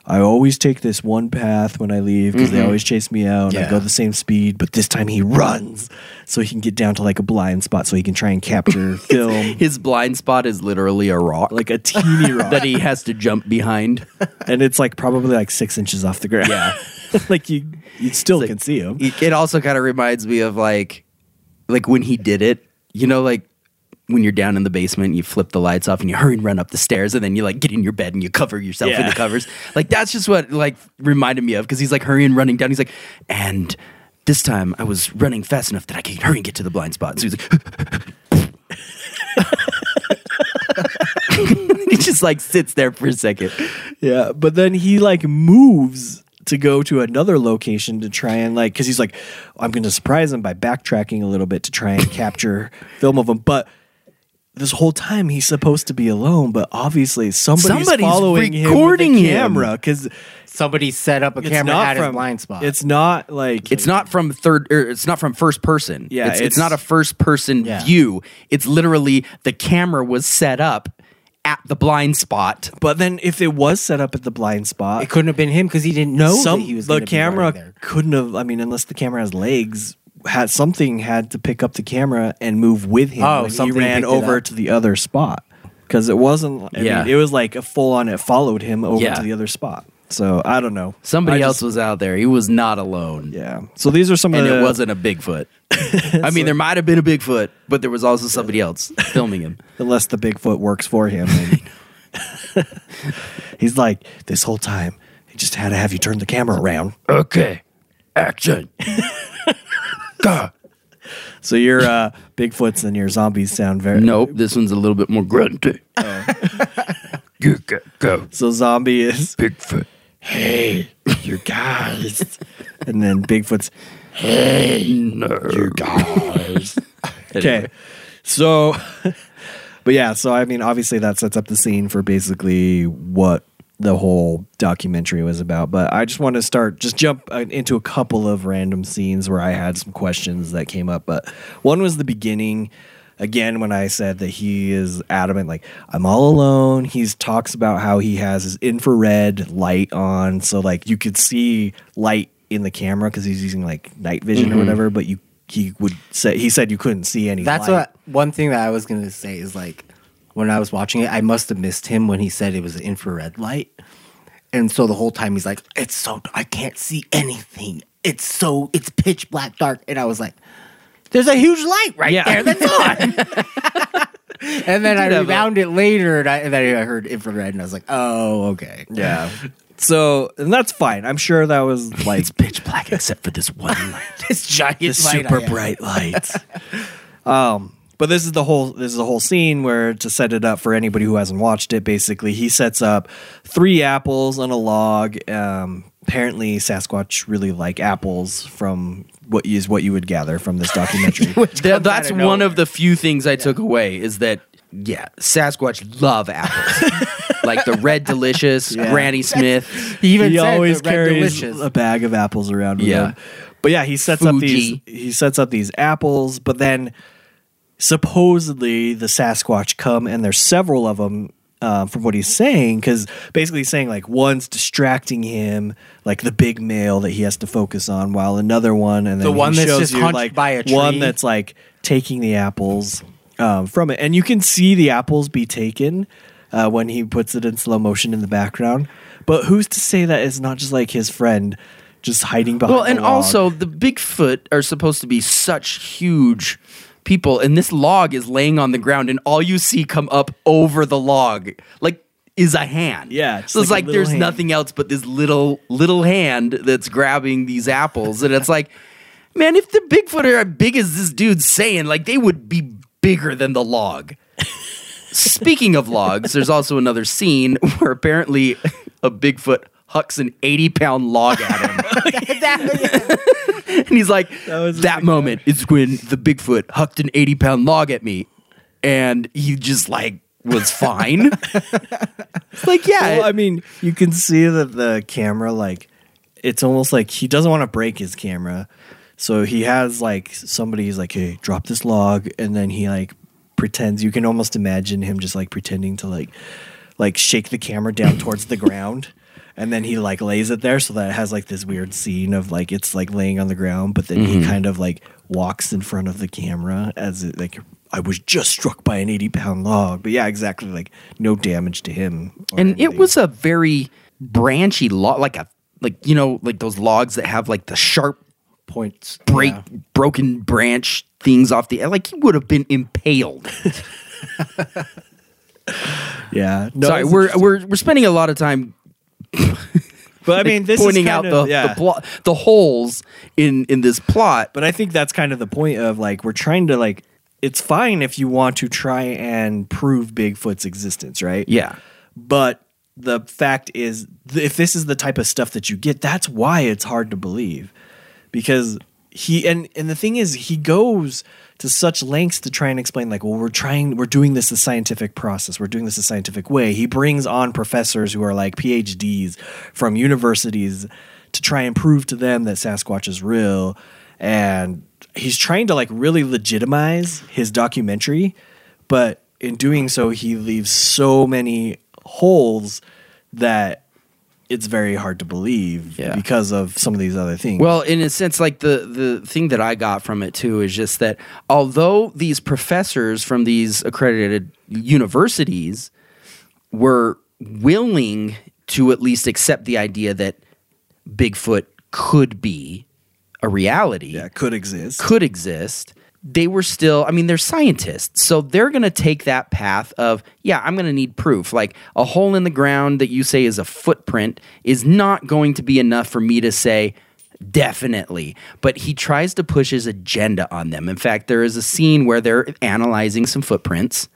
I always take this one path when I leave because mm-hmm. they always chase me out. And yeah. I go the same speed, but this time he runs so he can get down to like a blind spot so he can try and capture film. His blind spot is literally a rock. Like a teeny rock. That he has to jump behind. And it's like probably like six inches off the ground. Yeah. Like you you still like, can see him. It also kind of reminds me of like, like when he did it, you know, like, when you're down in the basement, you flip the lights off and you hurry and run up the stairs, and then you like get in your bed and you cover yourself yeah. in the covers. Like that's just what like reminded me of, because he's like hurrying, running down. He's like, and this time I was running fast enough that I could hurry and get to the blind spot. So he's like, he just like sits there for a second. Yeah, but then he like moves to go to another location to try and like, because he's like, I'm going to surprise him by backtracking a little bit to try and capture film of him, but. This whole time he's supposed to be alone, but obviously somebody's, somebody's following him with a camera, because somebody set up a camera at his blind spot. It's not like it's not from third. Or it's not from first person. Yeah, it's, it's, it's not a first person yeah. view. It's literally the camera was set up at the blind spot. But then if it was set up at the blind spot, it couldn't have been him because he didn't know some, that he was the camera be there. Couldn't have. I mean, unless the camera has legs. Had something had to pick up the camera and move with him. Oh, he ran over to the other spot because it wasn't. I yeah, mean, it was like a full on. It followed him over yeah. to the other spot. So I don't know. Somebody I else just, was out there. He was not alone. Yeah. So these are some. And of the, it wasn't a Bigfoot. I mean, so, there might have been a Bigfoot, but there was also somebody else filming him. Unless the Bigfoot works for him. And he's like, this whole time, he just had to have you turn the camera around. Okay, action. So your uh, Bigfoots and your zombies sound very... Nope, this one's a little bit more grunty. Oh. You go, go. So zombie is... Bigfoot. Hey, you guys. And then Bigfoot's... Hey, no. You guys. Okay, anyway. So... But yeah, so I mean, obviously that sets up the scene for basically what the whole documentary was about, but I just want to start, just jump into a couple of random scenes where I had some questions that came up. But one was the beginning, again, when I said that he is adamant, like, I'm all alone. He talks about how he has his infrared light on, so like you could see light in the camera because he's using like night vision mm-hmm. or whatever, but you he would say he said you couldn't see any that's light. What one thing that I was going to say is like, when I was watching it, I must have missed him when he said it was an infrared light. And so the whole time he's like, it's so, I can't see anything. It's so, it's pitch black dark. And I was like, there's a huge light right yeah. there that's on. And then I found it later and, I, and then I heard infrared and I was like, oh, okay. Yeah. So, and that's fine. I'm sure that was like. It's pitch black except for this one light. This giant this light. Super bright light. um. But this is the whole this is the whole scene where, to set it up for anybody who hasn't watched it, basically he sets up three apples on a log. Um, apparently, Sasquatch really like apples, from what is what you would gather from this documentary. that, that's one of the few things I yeah. took away is that yeah, Sasquatch love apples. Like the Red Delicious, yeah. Granny Smith. He even he always carries Delicious. A bag of apples around with yeah. him. But yeah, he sets Fuji. up these he sets up these apples, but then. Supposedly, the Sasquatch come, and there's several of them uh, from what he's saying, because basically he's saying, like, one's distracting him, like the big male that he has to focus on, while another one, and then the one that's just hunched like, by a tree. One that's, like, taking the apples um, from it. And you can see the apples be taken uh, when he puts it in slow motion in the background. But who's to say that it's not just, like, his friend just hiding behind well, and the log. Also, the Bigfoot are supposed to be such huge... people, and this log is laying on the ground, and all you see come up over the log like is a hand. Yeah, so it's like, like there's hand. Nothing else but this little little hand that's grabbing these apples, and it's like, man, if the Bigfoot are as big as this dude's saying, like they would be bigger than the log. Speaking of logs, there's also another scene where apparently a Bigfoot hucks an eighty pound log at him. And he's like, that, that moment is when the Bigfoot hucked an eighty pound log at me. And he just like was fine. It's like, yeah. Well, I mean, you can see that the camera like it's almost like he doesn't want to break his camera. So he has like somebody who's like, hey, drop this log. And then he like pretends, you can almost imagine him just like pretending to like, like shake the camera down towards the ground. And then he like lays it there so that it has like this weird scene of like, it's like laying on the ground, but then mm-hmm. he kind of like walks in front of the camera as it like, I was just struck by an eighty pound log. But yeah, exactly. Like no damage to him. And anything. It was a very branchy log, like a, like, you know, like those logs that have like the sharp points, break, yeah. broken branch things off the, like he would have been impaled. Yeah. No, sorry. We're, we're, we're spending a lot of time but I mean, this pointing is out of, the yeah. the, pl- the holes in, in this plot. But I think that's kind of the point of like we're trying to like it's fine if you want to try and prove Bigfoot's existence, right? Yeah. But the fact is, th- if this is the type of stuff that you get, that's why it's hard to believe, because he and and the thing is, he goes to such lengths to try and explain like, well, we're trying, we're doing this the scientific process. We're doing this the scientific way. He brings on professors who are like P H Ds from universities to try and prove to them that Sasquatch is real. And he's trying to like really legitimize his documentary. But in doing so, he leaves so many holes that it's very hard to believe yeah. because of some of these other things. Well, in a sense, like the, the thing that I got from it too is just that although these professors from these accredited universities were willing to at least accept the idea that Bigfoot could be a reality. Yeah, could exist. Could exist. They were still, I mean, they're scientists. So they're going to take that path of, yeah, I'm going to need proof. Like a hole in the ground that you say is a footprint is not going to be enough for me to say definitely. But he tries to push his agenda on them. In fact, there is a scene where they're analyzing some footprints.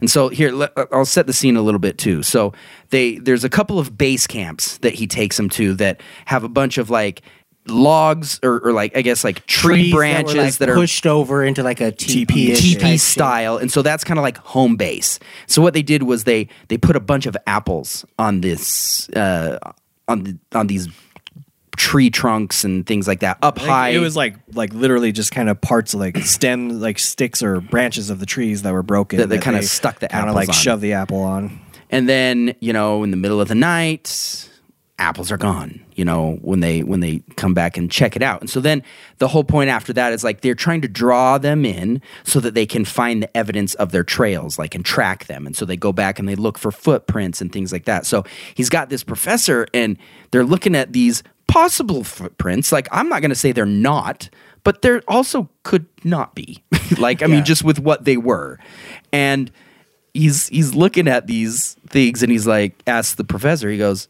And so here, I'll set the scene a little bit too. So they there's a couple of base camps that he takes them to that have a bunch of like logs or, or like I guess like tree Trees branches that, like that are pushed over into like a teepee teepee style, and so that's kind of like home base. So what they did was they they put a bunch of apples on this uh, on the, on these tree trunks and things like that up high. It was like like literally just kind of parts of like stems, like sticks or branches of the trees that were broken. That, that, that kind of stuck the apples like on. Shoved the apple on, and then you know in the middle of the night. Apples are gone, you know, when they when they come back and check it out. And so then the whole point after that is like they're trying to draw them in so that they can find the evidence of their trails, like and track them. And so they go back and they look for footprints and things like that. So he's got this professor and they're looking at these possible footprints. Like I'm not going to say they're not, but they're also could not be. Like, I yeah. mean, just with what they were. And he's he's looking at these things and he's like, asks the professor, he goes,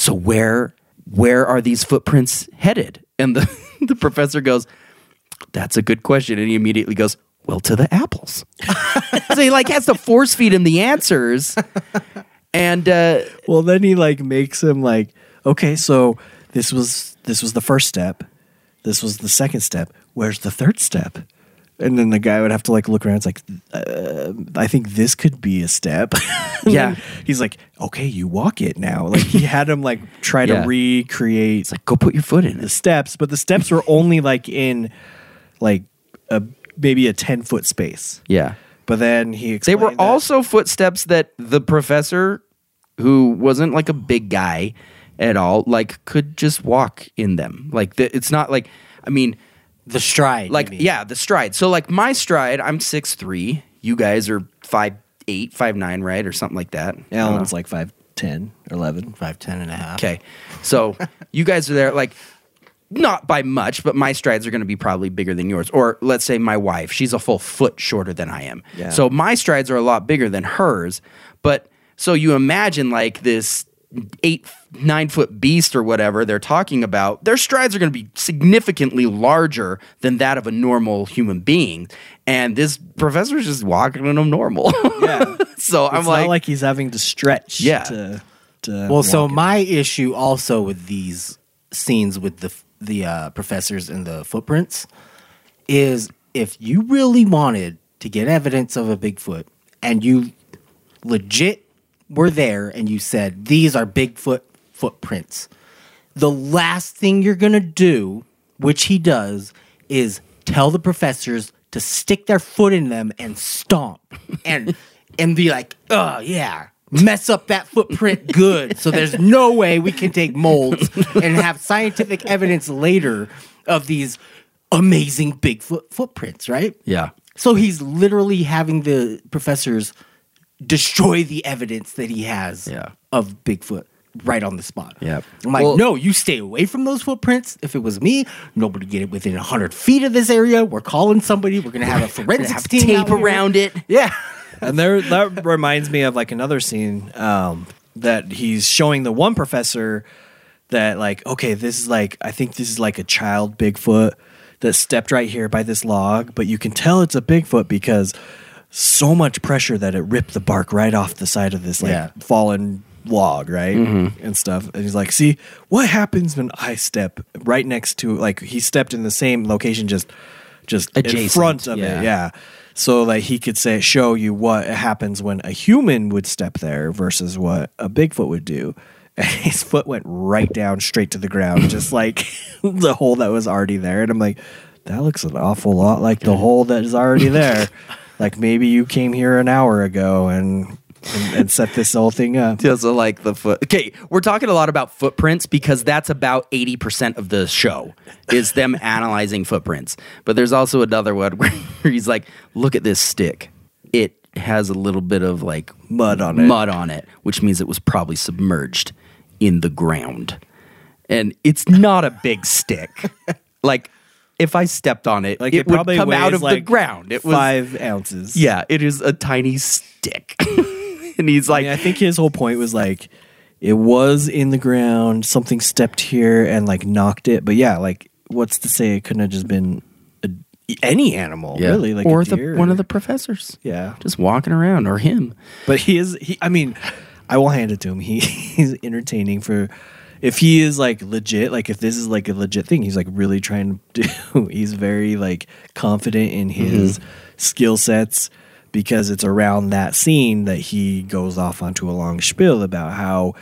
so where where are these footprints headed? And the, the professor goes, that's a good question. And he immediately goes, well, to the apples. So he like has to force feed him the answers. And uh, well, then he like makes him like, okay, so this was this was the first step. This was the second step. Where's the third step? And then the guy would have to like look around. It's like, uh, I think this could be a step. Yeah. He's like, okay, you walk it now. Like he had him like try yeah. to recreate. It's like, go put your foot in the steps, but the steps were only like in like a maybe a ten foot space. Yeah. But then he explained they were that. Also footsteps that the professor, who wasn't like a big guy at all, like could just walk in them. Like the, it's not like, I mean. The stride. Like, yeah, the stride. So, like, my stride, I'm six three. You guys are five eight, five nine, right? Or something like that. Alan's like five ten, eleven, five ten and a half. Okay. So, you guys are there, like, not by much, but my strides are going to be probably bigger than yours. Or, let's say my wife. She's a full foot shorter than I am. Yeah. So, my strides are a lot bigger than hers. But, so you imagine, like, this eight, nine foot beast or whatever they're talking about, their strides are going to be significantly larger than that of a normal human being. And this professor is just walking in them normal. Yeah. So it's I'm like, not like he's having to stretch. Yeah. To, to well, so it. My issue also with these scenes with the, the uh, professors and the footprints is if you really wanted to get evidence of a Bigfoot and you legit were there and you said, these are Bigfoot footprints. the last thing you're going to do, which he does, is tell the professors to stick their foot in them and stomp and and be like, oh, yeah, mess up that footprint good. So there's no way we can take molds and have scientific evidence later of these amazing Bigfoot footprints, right? Yeah. So he's literally having the professors destroy the evidence that he has yeah. of Bigfoot right on the spot. Yeah. I'm like, well, no, you stay away from those footprints. If it was me, nobody get it within one hundred feet of this area. We're calling somebody. We're going to have a forensics team. Tape around it. Yeah. And there, that reminds me of like another scene um, that he's showing the one professor that like, okay, this is like, I think this is like a child Bigfoot that stepped right here by this log, but you can tell it's a Bigfoot because so much pressure that it ripped the bark right off the side of this like yeah. fallen log, right? Mm-hmm. And stuff. And he's like, see, what happens when I step right next to, like he stepped in the same location, just just adjacent in front of yeah. it. Yeah. So like he could say, show you what happens when a human would step there versus what a Bigfoot would do. And his foot went right down straight to the ground, just like the hole that was already there. And I'm like, that looks an awful lot like the hole that is already there. Like maybe you came here an hour ago and... And, and set this whole thing up. Yeah, so like the foot. Okay, we're talking a lot about footprints because that's about eighty percent of the show is them analyzing footprints. But there's also another one where he's like, look at this stick. It has a little bit of like mud on it, mud on it, which means it was probably submerged in the ground. And it's not a big stick. Like, if I stepped on it, like it, it would come out of like the ground. It was five ounces. Yeah, it is a tiny stick. And he's like, I mean, I think his whole point was like, it was in the ground. Something stepped here and like knocked it. But yeah, like what's to say it couldn't have just been a, any animal, yeah. really, like or a deer. The, one of the professors, yeah, just walking around, or him. But he is. He, I mean, I will hand it to him. He, he's entertaining for. If he is like legit, like if this is like a legit thing, he's like really trying to do, he's very like confident in his mm-hmm. skill sets because it's around that scene that he goes off onto a long spiel about how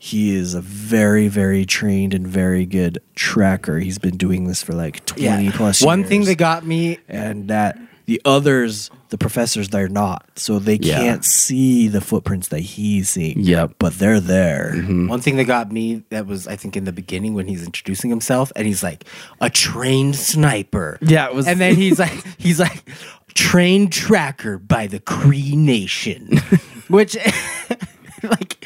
he is a very, very trained and very good tracker. He's been doing this for like twenty yeah. plus years. One thing that got me, and that the others, the professors, they're not. So they yeah. can't see the footprints that he's seeing. Yeah. But they're there. Mm-hmm. One thing that got me, that was, I think, in the beginning when he's introducing himself, and he's like, a trained sniper. Yeah. It was- and then he's like, he's like, trained tracker by the Cree Nation. Which... Like,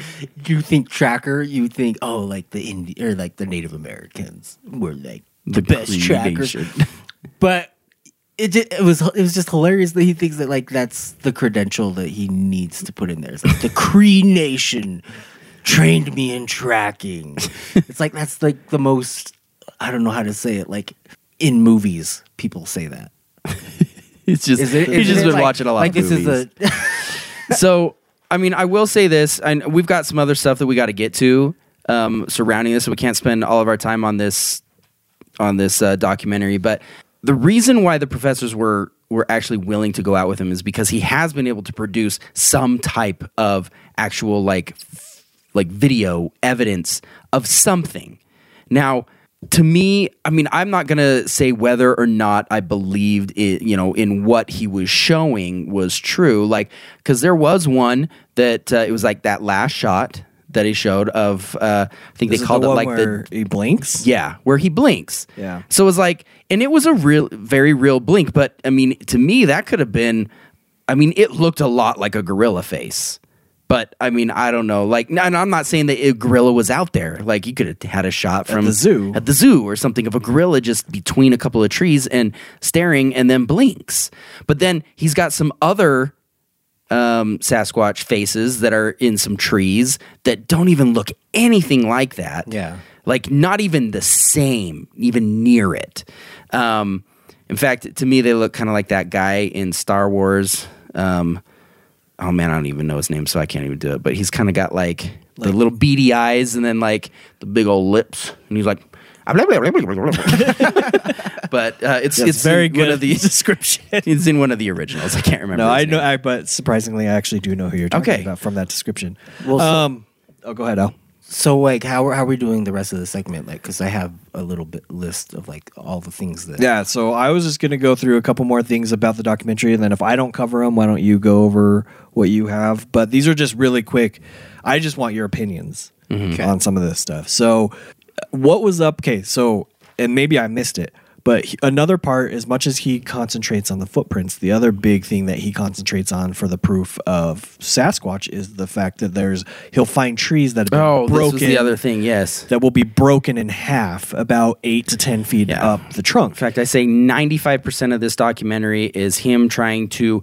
you think tracker, you think, oh, like the Indi- or like the Native Americans were like the, the best trackers. But it just, it was it was just hilarious that he thinks that like that's the credential that he needs to put in there. It's like the Cree Nation trained me in tracking. It's like that's like the most, I don't know how to say it, like in movies people say that. It's just is it, is he's just it been like, watching a lot like of movies. This is a so. I mean, I will say this, and we've got some other stuff that we got to get to um, surrounding this, so we can't spend all of our time on this on this uh, documentary. But the reason why the professors were were actually willing to go out with him is because he has been able to produce some type of actual like f- like video evidence of something. Now, to me, I mean, I'm not going to say whether or not I believed it, you know, in what he was showing was true. Like, because there was one that uh, it was like that last shot that he showed of, uh, I think this they called the it like where the. He blinks? Yeah, where he blinks. Yeah. So it was like, and it was a real, very real blink. But I mean, to me, that could have been, I mean, it looked a lot like a gorilla face. But I mean, I don't know. Like, and I'm not saying that a gorilla was out there. Like, you could have had a shot from at the zoo, at the zoo or something of a gorilla just between a couple of trees and staring, and then blinks. But then he's got some other um, Sasquatch faces that are in some trees that don't even look anything like that. Yeah, like not even the same, even near it. Um, in fact, to me, they look kind of like that guy in Star Wars. Um, Oh, man, I don't even know his name, so I can't even do it. But he's kind of got, like, like, the little beady eyes and then, like, the big old lips. And he's like... but uh, it's, it's very good of the description. It's in one of the originals. I can't remember No, I name. know, I, but surprisingly, I actually do know who you're talking okay. about from that description. Well, so, um, oh, go ahead, Al. So, like, how, how are we doing the rest of the segment? Like, because I have a little bit list of, like, all the things that... Yeah, so I was just going to go through a couple more things about the documentary, and then if I don't cover them, why don't you go over what you have? But these are just really quick. I just want your opinions mm-hmm. on some of this stuff. So, what was up? Okay, so, and maybe I missed it, but he, another part, as much as he concentrates on the footprints, the other big thing that he concentrates on for the proof of Sasquatch is the fact that there's he'll find trees that have been oh, broken. Oh, this was the other thing, yes. That will be broken in half about eight to ten feet yeah. up the trunk. In fact, I say ninety-five percent of this documentary is him trying to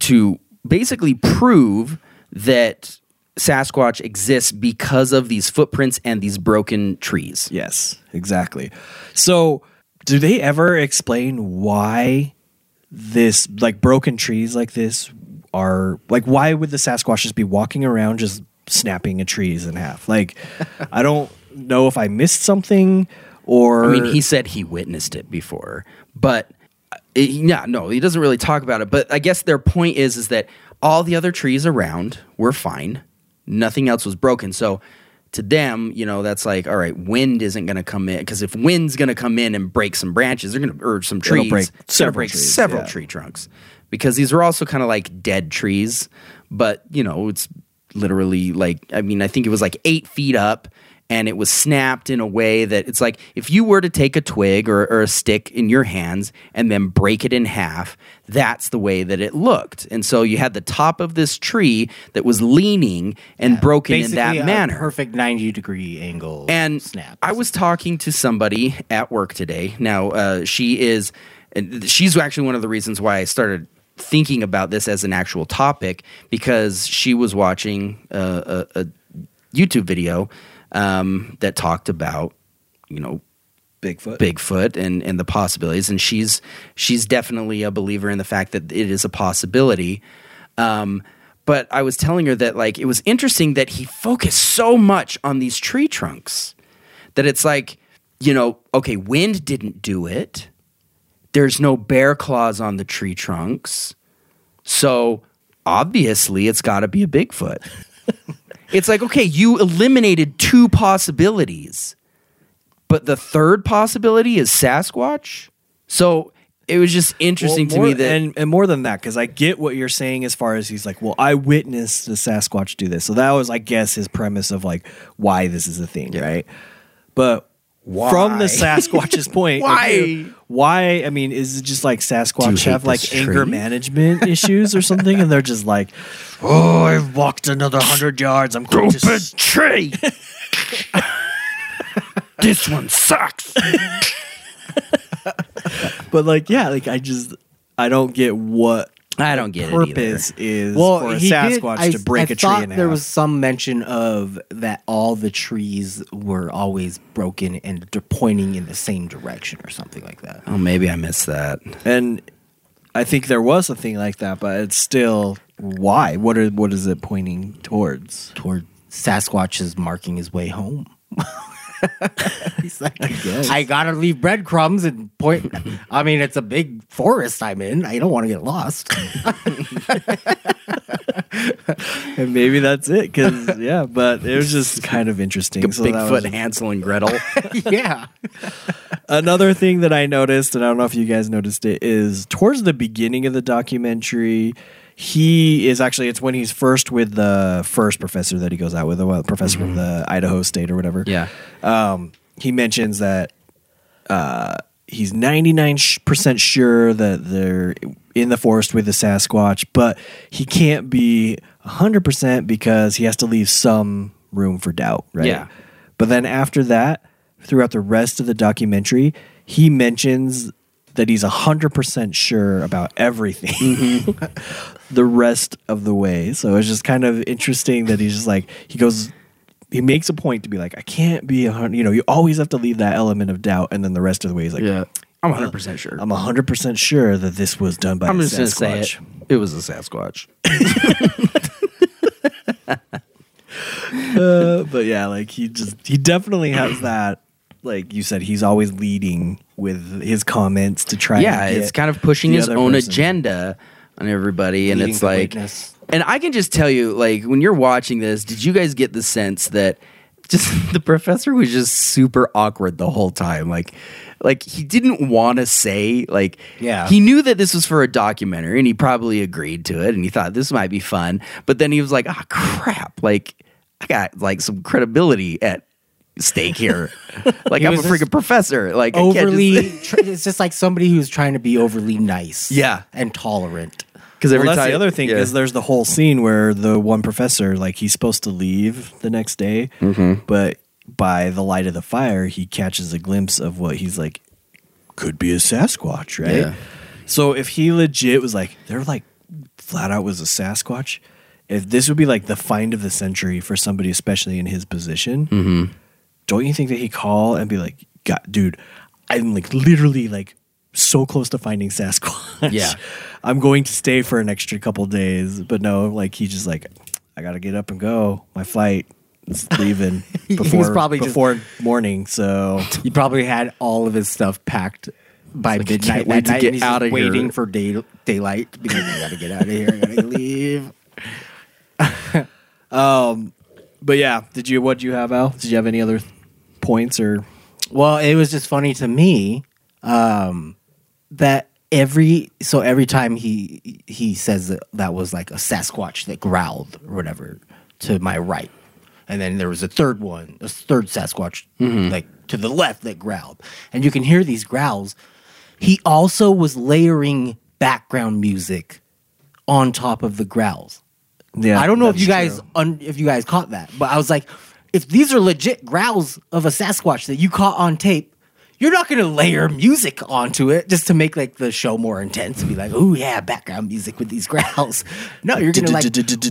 to basically prove that Sasquatch exists because of these footprints and these broken trees. Yes, exactly. So... do they ever explain why this, like, broken trees like this are, like, why would the Sasquatch just be walking around just snapping a trees in half? Like, I don't know if I missed something or... I mean, he said he witnessed it before, but, it, yeah, no, he doesn't really talk about it. But I guess their point is, is that all the other trees around were fine. Nothing else was broken, so... to them, you know, that's like, all right, wind isn't going to come in. Because if wind's going to come in and break some branches, they're going to, or some trees, break several, break trees, several yeah. tree trunks. Because these are also kind of like dead trees. But, you know, it's literally like, I mean, I think it was like eight feet up. And it was snapped in a way that it's like if you were to take a twig or, or a stick in your hands and then break it in half, that's the way that it looked. And so you had the top of this tree that was leaning and yeah, broken in that a manner. Perfect ninety degree angle and snap. I was talking to somebody at work today. Now, uh, she is, she's actually one of the reasons why I started thinking about this as an actual topic, because she was watching a, a, a YouTube video Um, that talked about, you know, Bigfoot, Bigfoot, and, and the possibilities. And she's she's definitely a believer in the fact that it is a possibility. Um, but I was telling her that, like, it was interesting that he focused so much on these tree trunks that it's like, you know, okay, wind didn't do it. There's no bear claws on the tree trunks, so obviously it's got to be a Bigfoot. It's like, okay, you eliminated two possibilities, but the third possibility is Sasquatch. So it was just interesting well, more, to me that, and, and more than that, because I get what you're saying as far as he's like, well, I witnessed the Sasquatch do this. So that was, I guess, his premise of like why this is a thing, yeah. right? But why? From the Sasquatch's point, why? View, why? I mean, is it just like Sasquatch have like anger tree? management issues or something, and they're just like, "Oh, I've walked another hundred yards. I'm going to s- tree. This one sucks." But like, yeah, like I just, I don't get what I don't get purpose it is well, for a Sasquatch did, I, to break I a tree in half. I thought there was some mention of that all the trees were always broken and pointing in the same direction or something like that. Oh, maybe I missed that. And I think there was a thing like that, but it's still why? What are what is it pointing towards? Toward Sasquatch is marking his way home. He's like, I, guess. I gotta leave breadcrumbs and point. I mean, it's a big forest I'm in. I don't want to get lost. And maybe that's it, because yeah. But it was just kind of interesting. Like so Bigfoot, just... Hansel and Gretel. Yeah. Another thing that I noticed, and I don't know if you guys noticed it, is towards the beginning of the documentary. He is actually, it's when he's first with the first professor that he goes out with, the professor mm-hmm. from the Idaho State or whatever. Yeah. Um, he mentions that uh, he's ninety-nine percent sure that they're in the forest with the Sasquatch, but he can't be one hundred percent because he has to leave some room for doubt, right? Yeah. But then after that, throughout the rest of the documentary, he mentions that he's one hundred percent sure about everything mm-hmm. the rest of the way. So it's just kind of interesting that he's just like, he goes, he makes a point to be like, I can't be a hundred, you know, you always have to leave that element of doubt. And then the rest of the way he's like, yeah, I'm one hundred percent sure. I'm one hundred percent sure that this was done by I'm a just Sasquatch. Gonna say it. It was a Sasquatch. uh, but yeah, like he just, he definitely has that. Like you said, he's always leading with his comments to try. Yeah, and it's kind of pushing his own person. agenda on everybody, and leading it's like, weakness. And I can just tell you, like when you're watching this, did you guys get the sense that just the professor was just super awkward the whole time. Like, like he didn't want to say, like, yeah. he knew that this was for a documentary and he probably agreed to it and he thought this might be fun. But then he was like, ah, oh, crap. Like, I got like some credibility at stake here. Like, I'm a freaking professor. Like, overly, I can't just it's just like somebody who's trying to be overly nice yeah. and tolerant. Because every well, that's time, the other thing yeah. is there's the whole scene where the one professor, like, he's supposed to leave the next day, mm-hmm. but by the light of the fire, he catches a glimpse of what he's like, could be a Sasquatch, right? Yeah. So if he legit was like, they're like, flat out was a Sasquatch, if this would be like the find of the century for somebody, especially in his position, mm-hmm. don't you think that he'd call and be like, God, dude, I'm like literally like, so close to finding Sasquatch. Yeah. I'm going to stay for an extra couple days. But no, like he's just like, I got to get up and go. My flight is leaving before, probably before just, morning. So he probably had all of his stuff packed by like midnight that night. And he's out just waiting here. for day, daylight because I got to get out of here. I got to leave. um, But yeah, did you, what did you have, Al? Did you have any other points or? Well, it was just funny to me. Um, That every so every time he he says that that was like a Sasquatch that growled or whatever to my right, and then there was a third one, a third Sasquatch mm-hmm. like to the left that growled, and you can hear these growls. He also was layering background music on top of the growls. Yeah, I don't know if you guys un, if you guys caught that, but I was like, if these are legit growls of a Sasquatch that you caught on tape. You're not going to layer music onto it just to make like the show more intense and be like, oh yeah, background music with these growls. No, you're going to like,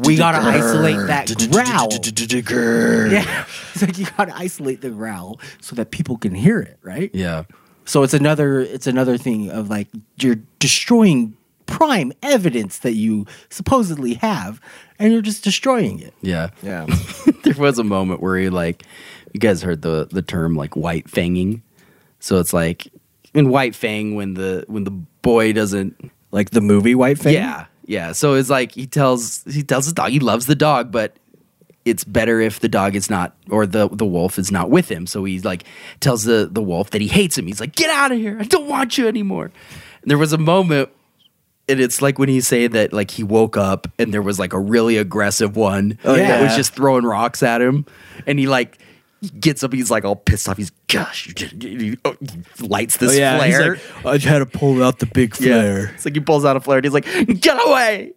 we got to isolate that growl. Yeah. It's like you got to isolate the growl so that people can hear it, right? Yeah. So it's another it's another thing of like you're destroying prime evidence that you supposedly have and you're just destroying it. Yeah. Yeah. There was a moment where he like, you guys heard the the term like white fanging. So it's like in White Fang when the when the boy doesn't like the movie White Fang. Yeah, yeah. So it's like he tells he tells his dog he loves the dog, but it's better if the dog is not or the, the wolf is not with him. So he like tells the, the wolf that he hates him. He's like, get out of here! I don't want you anymore. And there was a moment, and it's like when he said that like he woke up and there was like a really aggressive one yeah. that was just throwing rocks at him, and he like. He gets up, he's like all pissed off. He's, gosh, he lights this oh, yeah. flare. Like, I had to pull out the big flare. Yeah. It's like he pulls out a flare and he's like, get away!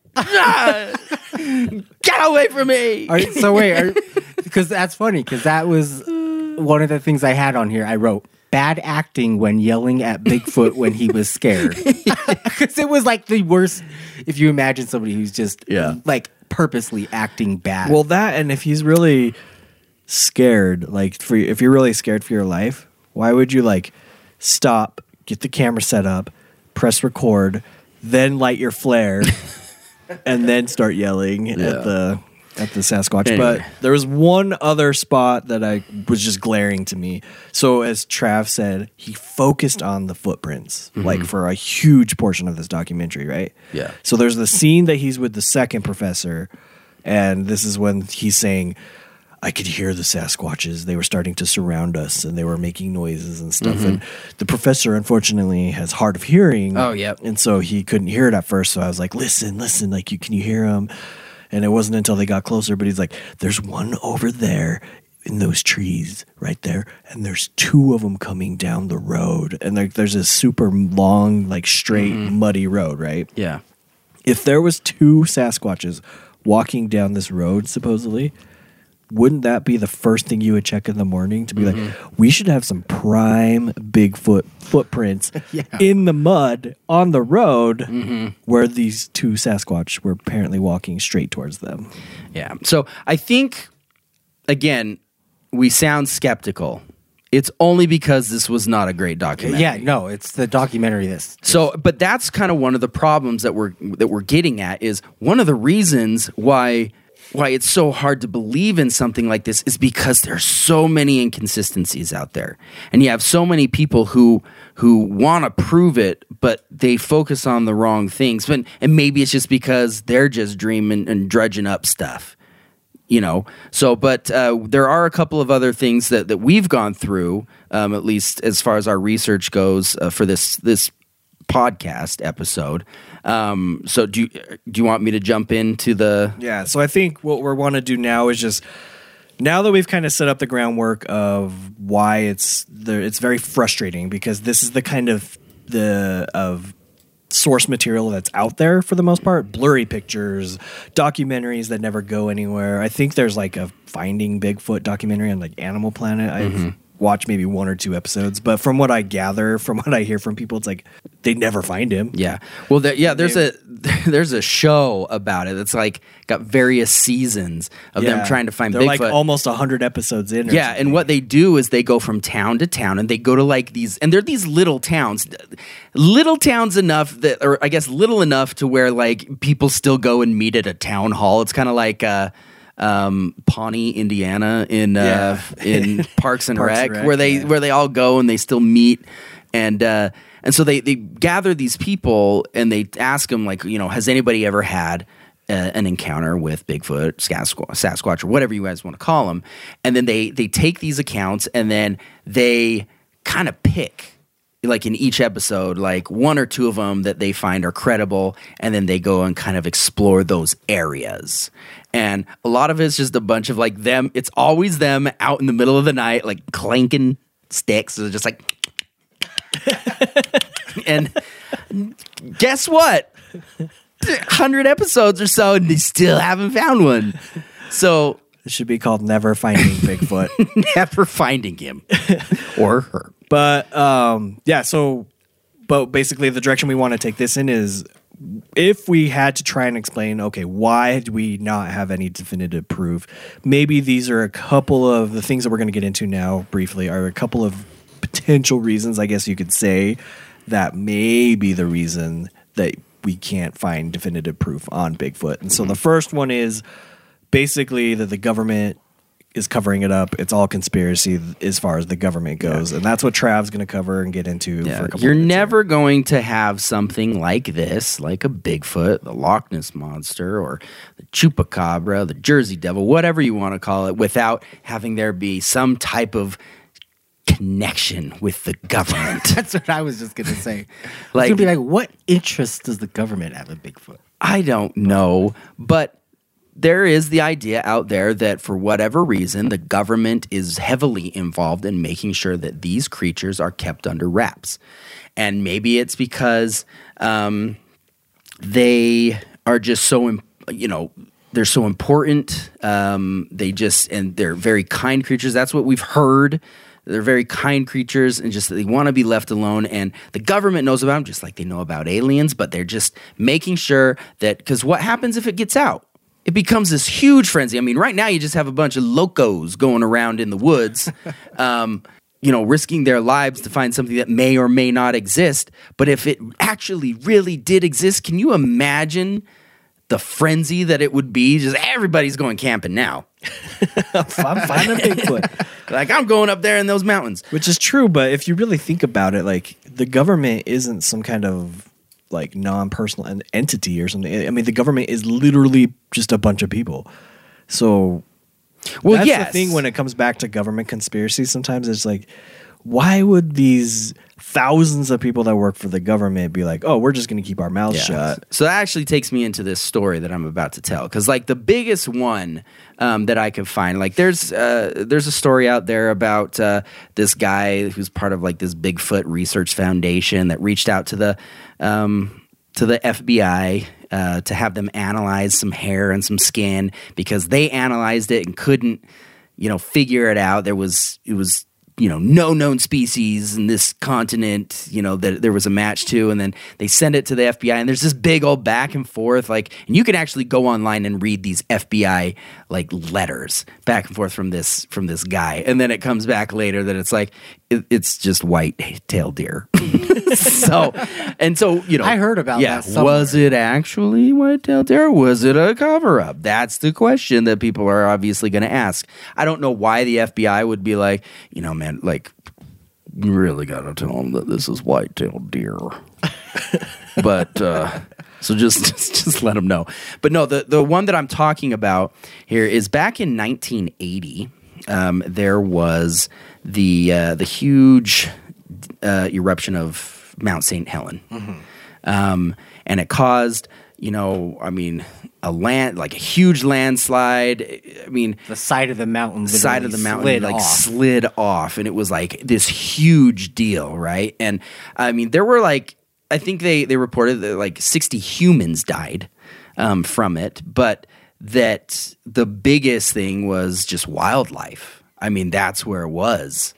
Get away from me! Are, so wait, because that's funny, because that was one of the things I had on here. I wrote, bad acting when yelling at Bigfoot when he was scared. Because it was like the worst, if you imagine somebody who's just yeah. like purposely acting bad. Well, that, and if he's really... scared, like for if you're really scared for your life, why would you like stop, get the camera set up, press record, then light your flare, and then start yelling yeah. at the at the Sasquatch? Anyway. But there was one other spot that I was just glaring to me. So as Trav said, he focused on the footprints mm-hmm. like for a huge portion of this documentary, right? Yeah. So there's the scene that he's with the second professor, and this is when he's saying. I could hear the Sasquatches. They were starting to surround us, and they were making noises and stuff. Mm-hmm. And the professor, unfortunately, has hard of hearing. Oh, yeah. And so he couldn't hear it at first. So I was like, listen, listen. Like, you can you hear them? And it wasn't until they got closer. But he's like, there's one over there in those trees right there. And there's two of them coming down the road. And there, there's this super long, like, straight, mm-hmm. muddy road, right? Yeah. If there was two Sasquatches walking down this road, supposedly... wouldn't that be the first thing you would check in the morning to be mm-hmm. like, we should have some prime Bigfoot footprints yeah. in the mud on the road mm-hmm. where these two Sasquatch were apparently walking straight towards them. Yeah. So I think, again, we sound skeptical. It's only because this was not a great documentary. Yeah, no, it's the documentary this. So, but that's kind of one of the problems that we're that we're getting at is one of the reasons why... why it's so hard to believe in something like this is because there's so many inconsistencies out there. And you have so many people who who want to prove it, but they focus on the wrong things. But, and maybe it's just because they're just dreaming and drudging up stuff. you know, so, but uh, there are a couple of other things that, that we've gone through, um, at least as far as our research goes uh, for this this podcast episode. Um, so do you, do you want me to jump into the... Yeah, so I think what we want to do now is just... Now that we've kind of set up the groundwork of why it's the, it's very frustrating because this is the kind of the of source material that's out there for the most part, blurry pictures, documentaries that never go anywhere. I think there's like a Finding Bigfoot documentary on like Animal Planet. Mm-hmm. I've watched maybe one or two episodes, but from what I gather, from what I hear from people, it's like they never find him. Yeah, well, there, yeah, there's they, a there's a show about it that's like got various seasons of yeah, them trying to find Bigfoot. They're like almost one hundred episodes in. Or yeah, something. And what they do is they go from town to town and they go to like these, and they're these little towns, little towns enough that, or I guess little enough to where like people still go and meet at a town hall. It's kind of like uh, um, Pawnee, Indiana, in uh, yeah. in Parks and Parks Rec, Rec, where they yeah. where they all go and they still meet and. Uh, And so they, they gather these people and they ask them, like, you know, has anybody ever had a, an encounter with Bigfoot, Sasqu- Sasquatch, or whatever you guys want to call them? And then they, they take these accounts and then they kind of pick, like in each episode, like one or two of them that they find are credible. And then they go and kind of explore those areas. And a lot of it's just a bunch of like them. It's always them out in the middle of the night, like clanking sticks. It's just like... And guess what? one hundred episodes or so, and they still haven't found one. So it should be called Never Finding Bigfoot. Never Finding Him or her. But um, yeah, so but basically the direction we want to take this in is if we had to try and explain, okay, why do we not have any definitive proof? Maybe these are a couple of the things that we're going to get into now briefly are a couple of potential reasons, I guess you could say, that may be the reason that we can't find definitive proof on Bigfoot. And so the first one is basically that the government is covering it up. It's all conspiracy as far as the government goes. Yeah. And that's what Trav's going to cover and get into yeah. for a couple You're of never here. Going to have something like this, like a Bigfoot, the Loch Ness Monster, or the Chupacabra, the Jersey Devil, whatever you want to call it, without having there be some type of connection with the government. That's what I was just gonna say. Like, I was gonna be like, what interest does the government have in Bigfoot? I don't know, but there is the idea out there that for whatever reason, the government is heavily involved in making sure that these creatures are kept under wraps, and maybe it's because um, they are just so, you know. They're so important. Um, they just and they're very kind creatures. That's what we've heard. They're very kind creatures, and just they want to be left alone. And the government knows about them, just like they know about aliens. But they're just making sure that because what happens if it gets out? It becomes this huge frenzy. I mean, right now you just have a bunch of locos going around in the woods, um, you know, risking their lives to find something that may or may not exist. But if it actually really did exist, can you imagine the frenzy that it would be? Just everybody's going camping now. I'm finding Bigfoot. Like, I'm going up there in those mountains. Which is true, but if you really think about it, like, the government isn't some kind of, like, non-personal en- entity or something. I mean, the government is literally just a bunch of people. So, well, that's yes. the thing when it comes back to government conspiracies sometimes. It's like, why would these thousands of people that work for the government be like, oh, we're just going to keep our mouths yeah. shut? So that actually takes me into this story that I'm about to tell. Because, like, the biggest one um, that I could find, like, there's uh, there's a story out there about uh, this guy who's part of, like, this Bigfoot Research Foundation that reached out to the um, to the F B I uh, to have them analyze some hair and some skin because they analyzed it and couldn't, you know, figure it out. There was – it was – you know, no known species in this continent, you know, that there was a match to. And then they send it to the F B I and there's this big old back and forth. Like, and you can actually go online and read these F B I like letters back and forth from this, from this guy. And then it comes back later that it's like, it, it's just white-tailed deer. So, and so, you know, I heard about yeah, that somewhere. Was it actually white-tailed deer? Was it a cover up? That's the question that people are obviously going to ask. I don't know why the F B I would be like, you know, man, like, you really got to tell them that this is white-tailed deer. But uh, So just, just just let them know. But no, the, the one that I'm talking about here is back in nineteen eighty, um, there was the uh, the huge uh, eruption of Mount Saint Helens. Mm-hmm. Um, and it caused, you know, I mean, a land, like a huge landslide. I mean, the side of the mountain, the side of the mountain, slid like off. slid off, and it was like this huge deal, right? And I mean, there were like, I think they they reported that like sixty humans died um, from it, but that the biggest thing was just wildlife. I mean, that's where it was.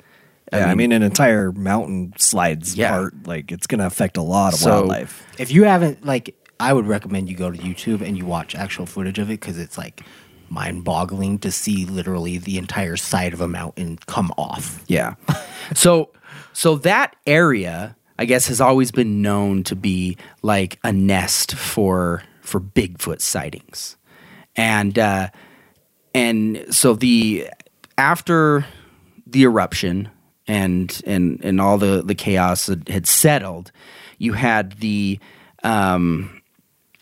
Yeah, I mean, I mean, an entire mountain slides yeah. part, like, it's going to affect a lot of so, wildlife. If you haven't, like, I would recommend you go to YouTube and you watch actual footage of it, because it's, like, mind-boggling to see literally the entire side of a mountain come off. Yeah. so, so that area, I guess, has always been known to be, like, a nest for for Bigfoot sightings. And, uh, and so the, after the eruption... And and and all the, the chaos had, had settled. You had the um,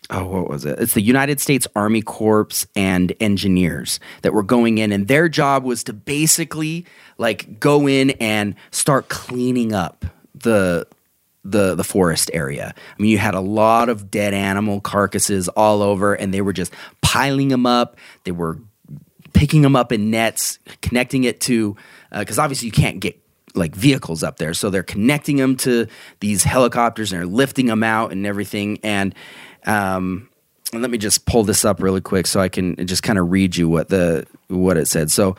oh, what was it? It's the United States Army Corps and Engineers that were going in, and their job was to basically like go in and start cleaning up the the the forest area. I mean, you had a lot of dead animal carcasses all over, and they were just piling them up. They were picking them up in nets, connecting it to because uh, obviously you can't get like vehicles up there, so they're connecting them to these helicopters and they're lifting them out and everything. And um, and let me just pull this up really quick so I can just kind of read you what the what it said. So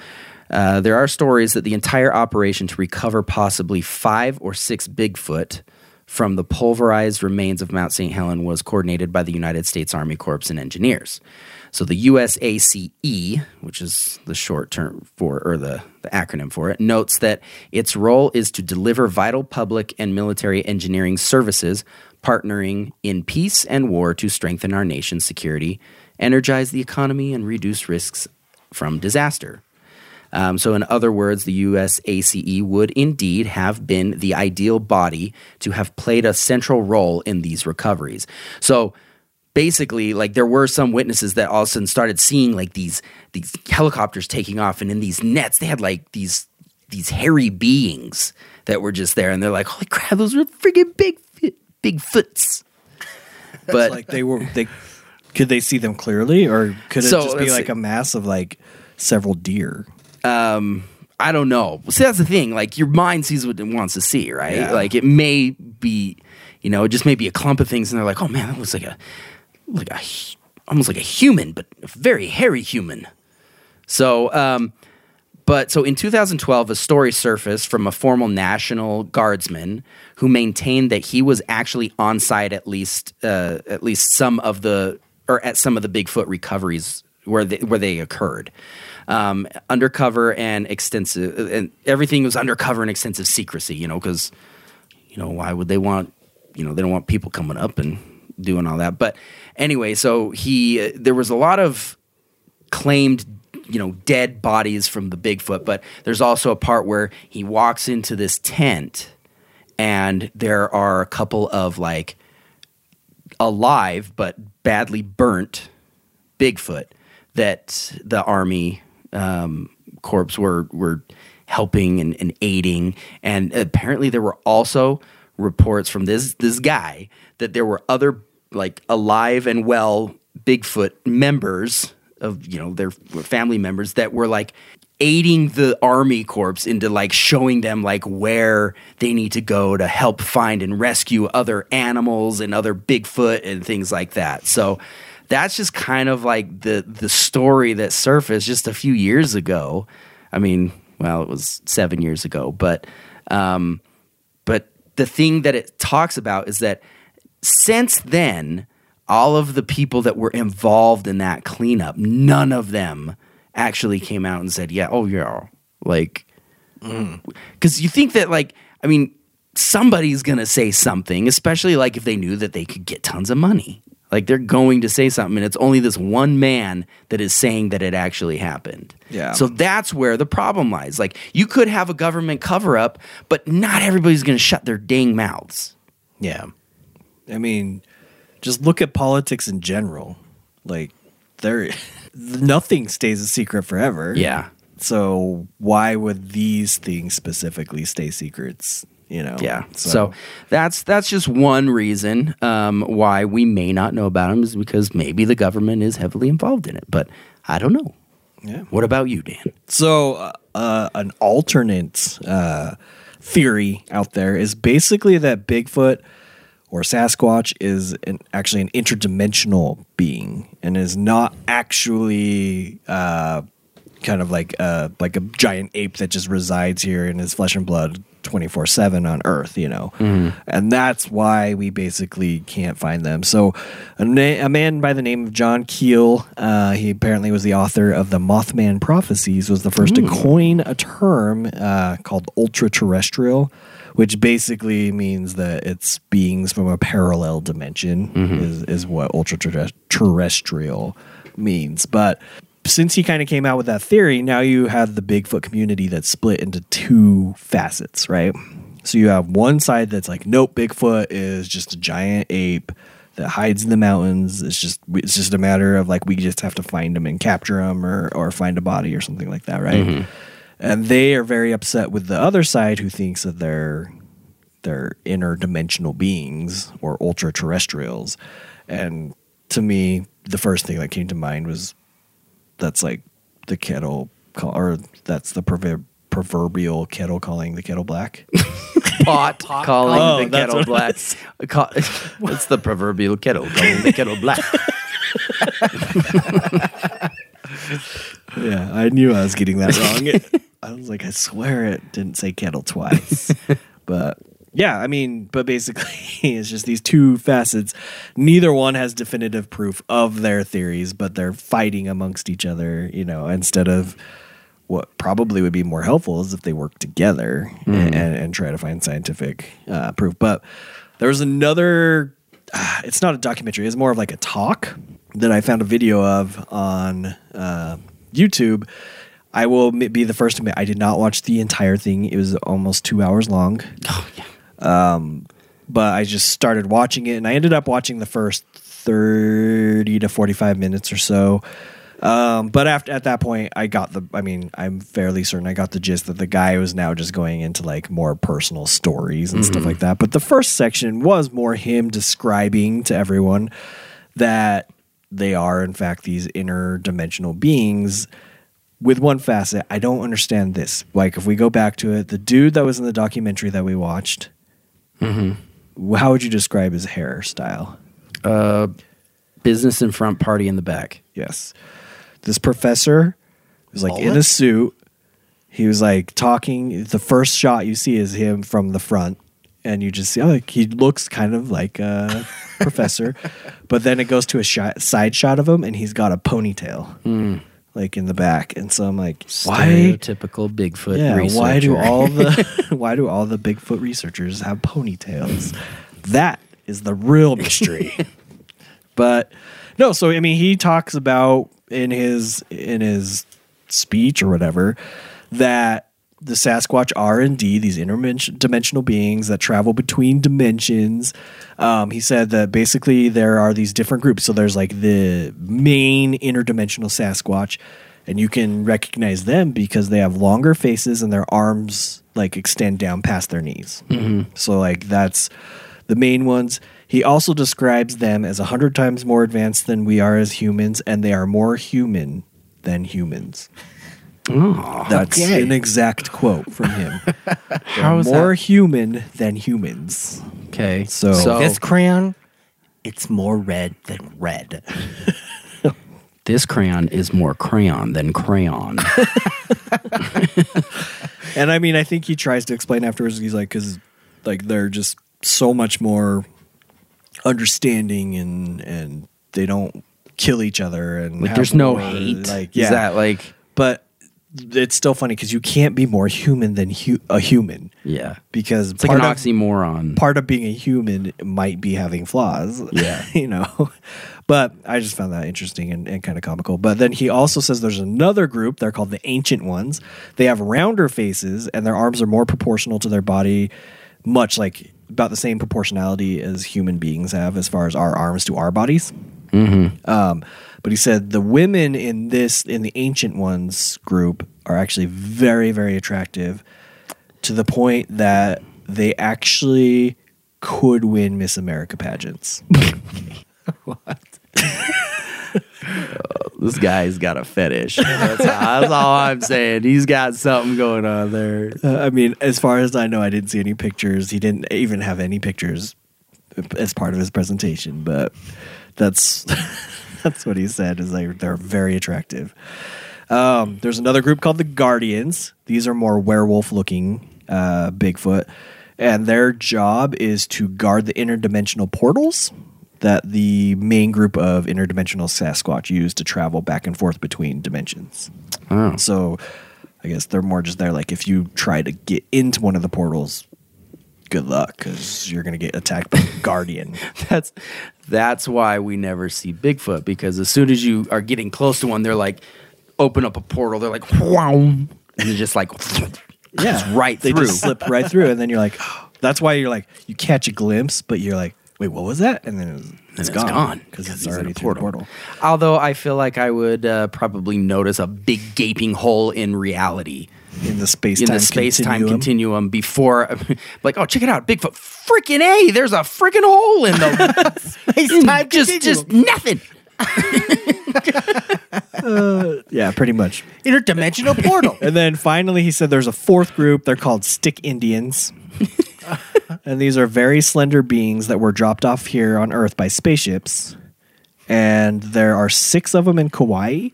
uh, there are stories that the entire operation to recover possibly five or six Bigfoot from the pulverized remains of Mount Saint Helens was coordinated by the United States Army Corps and Engineers. So the U S A C E, which is the short term for, or the, the acronym for it, notes that its role is to deliver vital public and military engineering services, partnering in peace and war to strengthen our nation's security, energize the economy, and reduce risks from disaster. Um, so in other words, the U S A C E would indeed have been the ideal body to have played a central role in these recoveries. So basically, like, there were some witnesses that all of a sudden started seeing like these these helicopters taking off, and in these nets they had like these these hairy beings that were just there, and they're like, "Holy crap, those were friggin' big Bigfoots!" But like they were, they could they see them clearly, or could it so, just be like a mass of like several deer? Um, I don't know. See, that's the thing. Like, your mind sees what it wants to see, right? Yeah. Like, it may be, you know, it just may be a clump of things, and they're like, "Oh man, that looks like a." Like a, almost like a human, but a very hairy human. So, um, but so in two thousand twelve, a story surfaced from a former National Guardsman who maintained that he was actually on site at least, uh, at least some of the, or at some of the Bigfoot recoveries where they, where they occurred. Um, undercover and extensive, and everything was undercover and extensive secrecy. You know, because you know why would they want? You know, they don't want people coming up and doing all that. But anyway, so he uh, there was a lot of claimed, you know, dead bodies from the Bigfoot, but there's also a part where he walks into this tent and there are a couple of like alive but badly burnt Bigfoot that the Army um, Corps were were helping and, and aiding. And apparently there were also reports from this this guy that there were other like alive and well Bigfoot members of, you know, their family members that were like aiding the Army Corps into like showing them like where they need to go to help find and rescue other animals and other Bigfoot and things like that. So that's just kind of like the the story that surfaced just a few years ago. I mean, well, it was seven years ago, but um, but the thing that it talks about is that since then, all of the people that were involved in that cleanup, none of them actually came out and said, yeah, oh, yeah. Like, because mm. you think that, like, I mean, somebody's going to say something, especially, like, if they knew that they could get tons of money. Like, they're going to say something, and it's only this one man that is saying that it actually happened. Yeah. So that's where the problem lies. Like, you could have a government cover-up, but not everybody's going to shut their dang mouths. Yeah. I mean, just look at politics in general. Like, there, nothing stays a secret forever. Yeah. So why would these things specifically stay secrets? You know, yeah. So. so that's that's just one reason um, why we may not know about them, is because maybe the government is heavily involved in it. But I don't know. Yeah. What about you, Dan? So uh, an alternate uh, theory out there is basically that Bigfoot or Sasquatch is an, actually an interdimensional being and is not actually uh, kind of like a, like a giant ape that just resides here and is flesh and blood twenty-four seven on Earth, you know. Mm. And that's why we basically can't find them. So a, na- a man by the name of John Keel, uh, he apparently was the author of the Mothman Prophecies, was the first mm. to coin a term uh, called ultra-terrestrial, which basically means that it's beings from a parallel dimension, mm-hmm. is, is what ultra-terrestrial means. But since he kind of came out with that theory, now you have the Bigfoot community that's split into two facets, right? So you have one side that's like, nope, Bigfoot is just a giant ape that hides in the mountains. It's just it's just a matter of like, we just have to find him and capture him, or, or find a body or something like that, right? Mm-hmm. And they are very upset with the other side, who thinks that they're, they're interdimensional beings or ultra-terrestrials. And to me, the first thing that came to mind was, that's like the kettle, call, or that's the proverb, proverbial kettle calling the kettle black. Pot, Pot calling oh, the kettle black. It's the proverbial kettle calling the kettle black. Yeah, I knew I was getting that wrong. I was like, I swear it didn't say kettle twice. But yeah, I mean, but basically it's just these two facets. Neither one has definitive proof of their theories, but they're fighting amongst each other, you know, instead of what probably would be more helpful is if they work together mm. and, and try to find scientific uh, proof. But there was another, uh, it's not a documentary, it's more of like a talk that I found a video of on uh, YouTube. I will be the first to admit I did not watch the entire thing. It was almost two hours long. Oh, yeah. Um, but I just started watching it, and I ended up watching the first thirty to forty-five minutes or so. Um, but after, at that point I got the, I mean, I'm fairly certain I got the gist that the guy was now just going into like more personal stories and mm-hmm. stuff like that. But the first section was more him describing to everyone that they are in fact these interdimensional beings. With one facet, I don't understand this. Like, if we go back to it, the dude that was in the documentary that we watched, mm-hmm. how would you describe his hairstyle? Uh, business in front, party in the back. Yes. This professor was like Mullet? in a suit. He was like talking. The first shot you see is him from the front. And you just see, oh, like, he looks kind of like a professor. But then it goes to a shot, side shot of him, and he's got a ponytail. Mm. Like in the back, and so I'm like, stereotypical why? Bigfoot. Yeah, researcher. why do all the why do all the Bigfoot researchers have ponytails? That is the real mystery. But no, so I mean, he talks about in his in his speech or whatever that the Sasquatch are indeed these interdimensional beings that travel between dimensions. Um, he said that basically there are these different groups. So there's like the main interdimensional Sasquatch, and you can recognize them because they have longer faces and their arms like extend down past their knees. Mm-hmm. So like that's the main ones. He also describes them as a hundred times more advanced than we are as humans, and they are more human than humans. Ooh, that's okay. An exact quote from him. How is more that? Human than humans. Okay. So, so this crayon, it's more red than red. This crayon is more crayon than crayon. And I mean, I think he tries to explain afterwards. He's like, because like they're just so much more understanding, and and they don't kill each other, and like there's no more hate. Like yeah, is that like but. It's still funny because you can't be more human than hu- a human. Yeah. Because it's part like an of, oxymoron. Part of being a human might be having flaws. Yeah. You know, but I just found that interesting and, and kind of comical. But then he also says there's another group. They're called the Ancient Ones. They have rounder faces, and their arms are more proportional to their body much like about the same proportionality as human beings have as far as our arms to our bodies. Mm-hmm. Um, but he said the women in this, in the ancient ones group, are actually very, very attractive to the point that they actually could win Miss America pageants. What? Oh, this guy's got a fetish. That's, that's all I'm saying. He's got something going on there. Uh, I mean, as far as I know, I didn't see any pictures. He didn't even have any pictures as part of his presentation, but that's that's what he said, is they, they're very attractive. Um, there's another group called the Guardians. These are more werewolf-looking uh, Bigfoot, and their job is to guard the interdimensional portals that the main group of interdimensional Sasquatch use to travel back and forth between dimensions. Oh. So I guess they're more just there, like, if you try to get into one of the portals, good luck, because you're going to get attacked by a guardian. That's that's why we never see Bigfoot, because as soon as you are getting close to one, they're like, open up a portal, they're like, wow, and they're just like, yeah, just right they through. Just slip right through, and then you're like, that's why you're like, you catch a glimpse, but you're like, wait, what was that? And then it was, it's, it's gone because it's already in a portal. portal. Although I feel like I would uh, probably notice a big gaping hole in reality in the space in time the space continuum. time continuum before, like, oh, check it out, Bigfoot! Freaking A! There's a freaking hole in the space time just just nothing. uh, yeah, pretty much interdimensional portal. And then finally, he said there's a fourth group. They're called Stick Indians. And these are very slender beings that were dropped off here on Earth by spaceships. And there are six of them in Kauai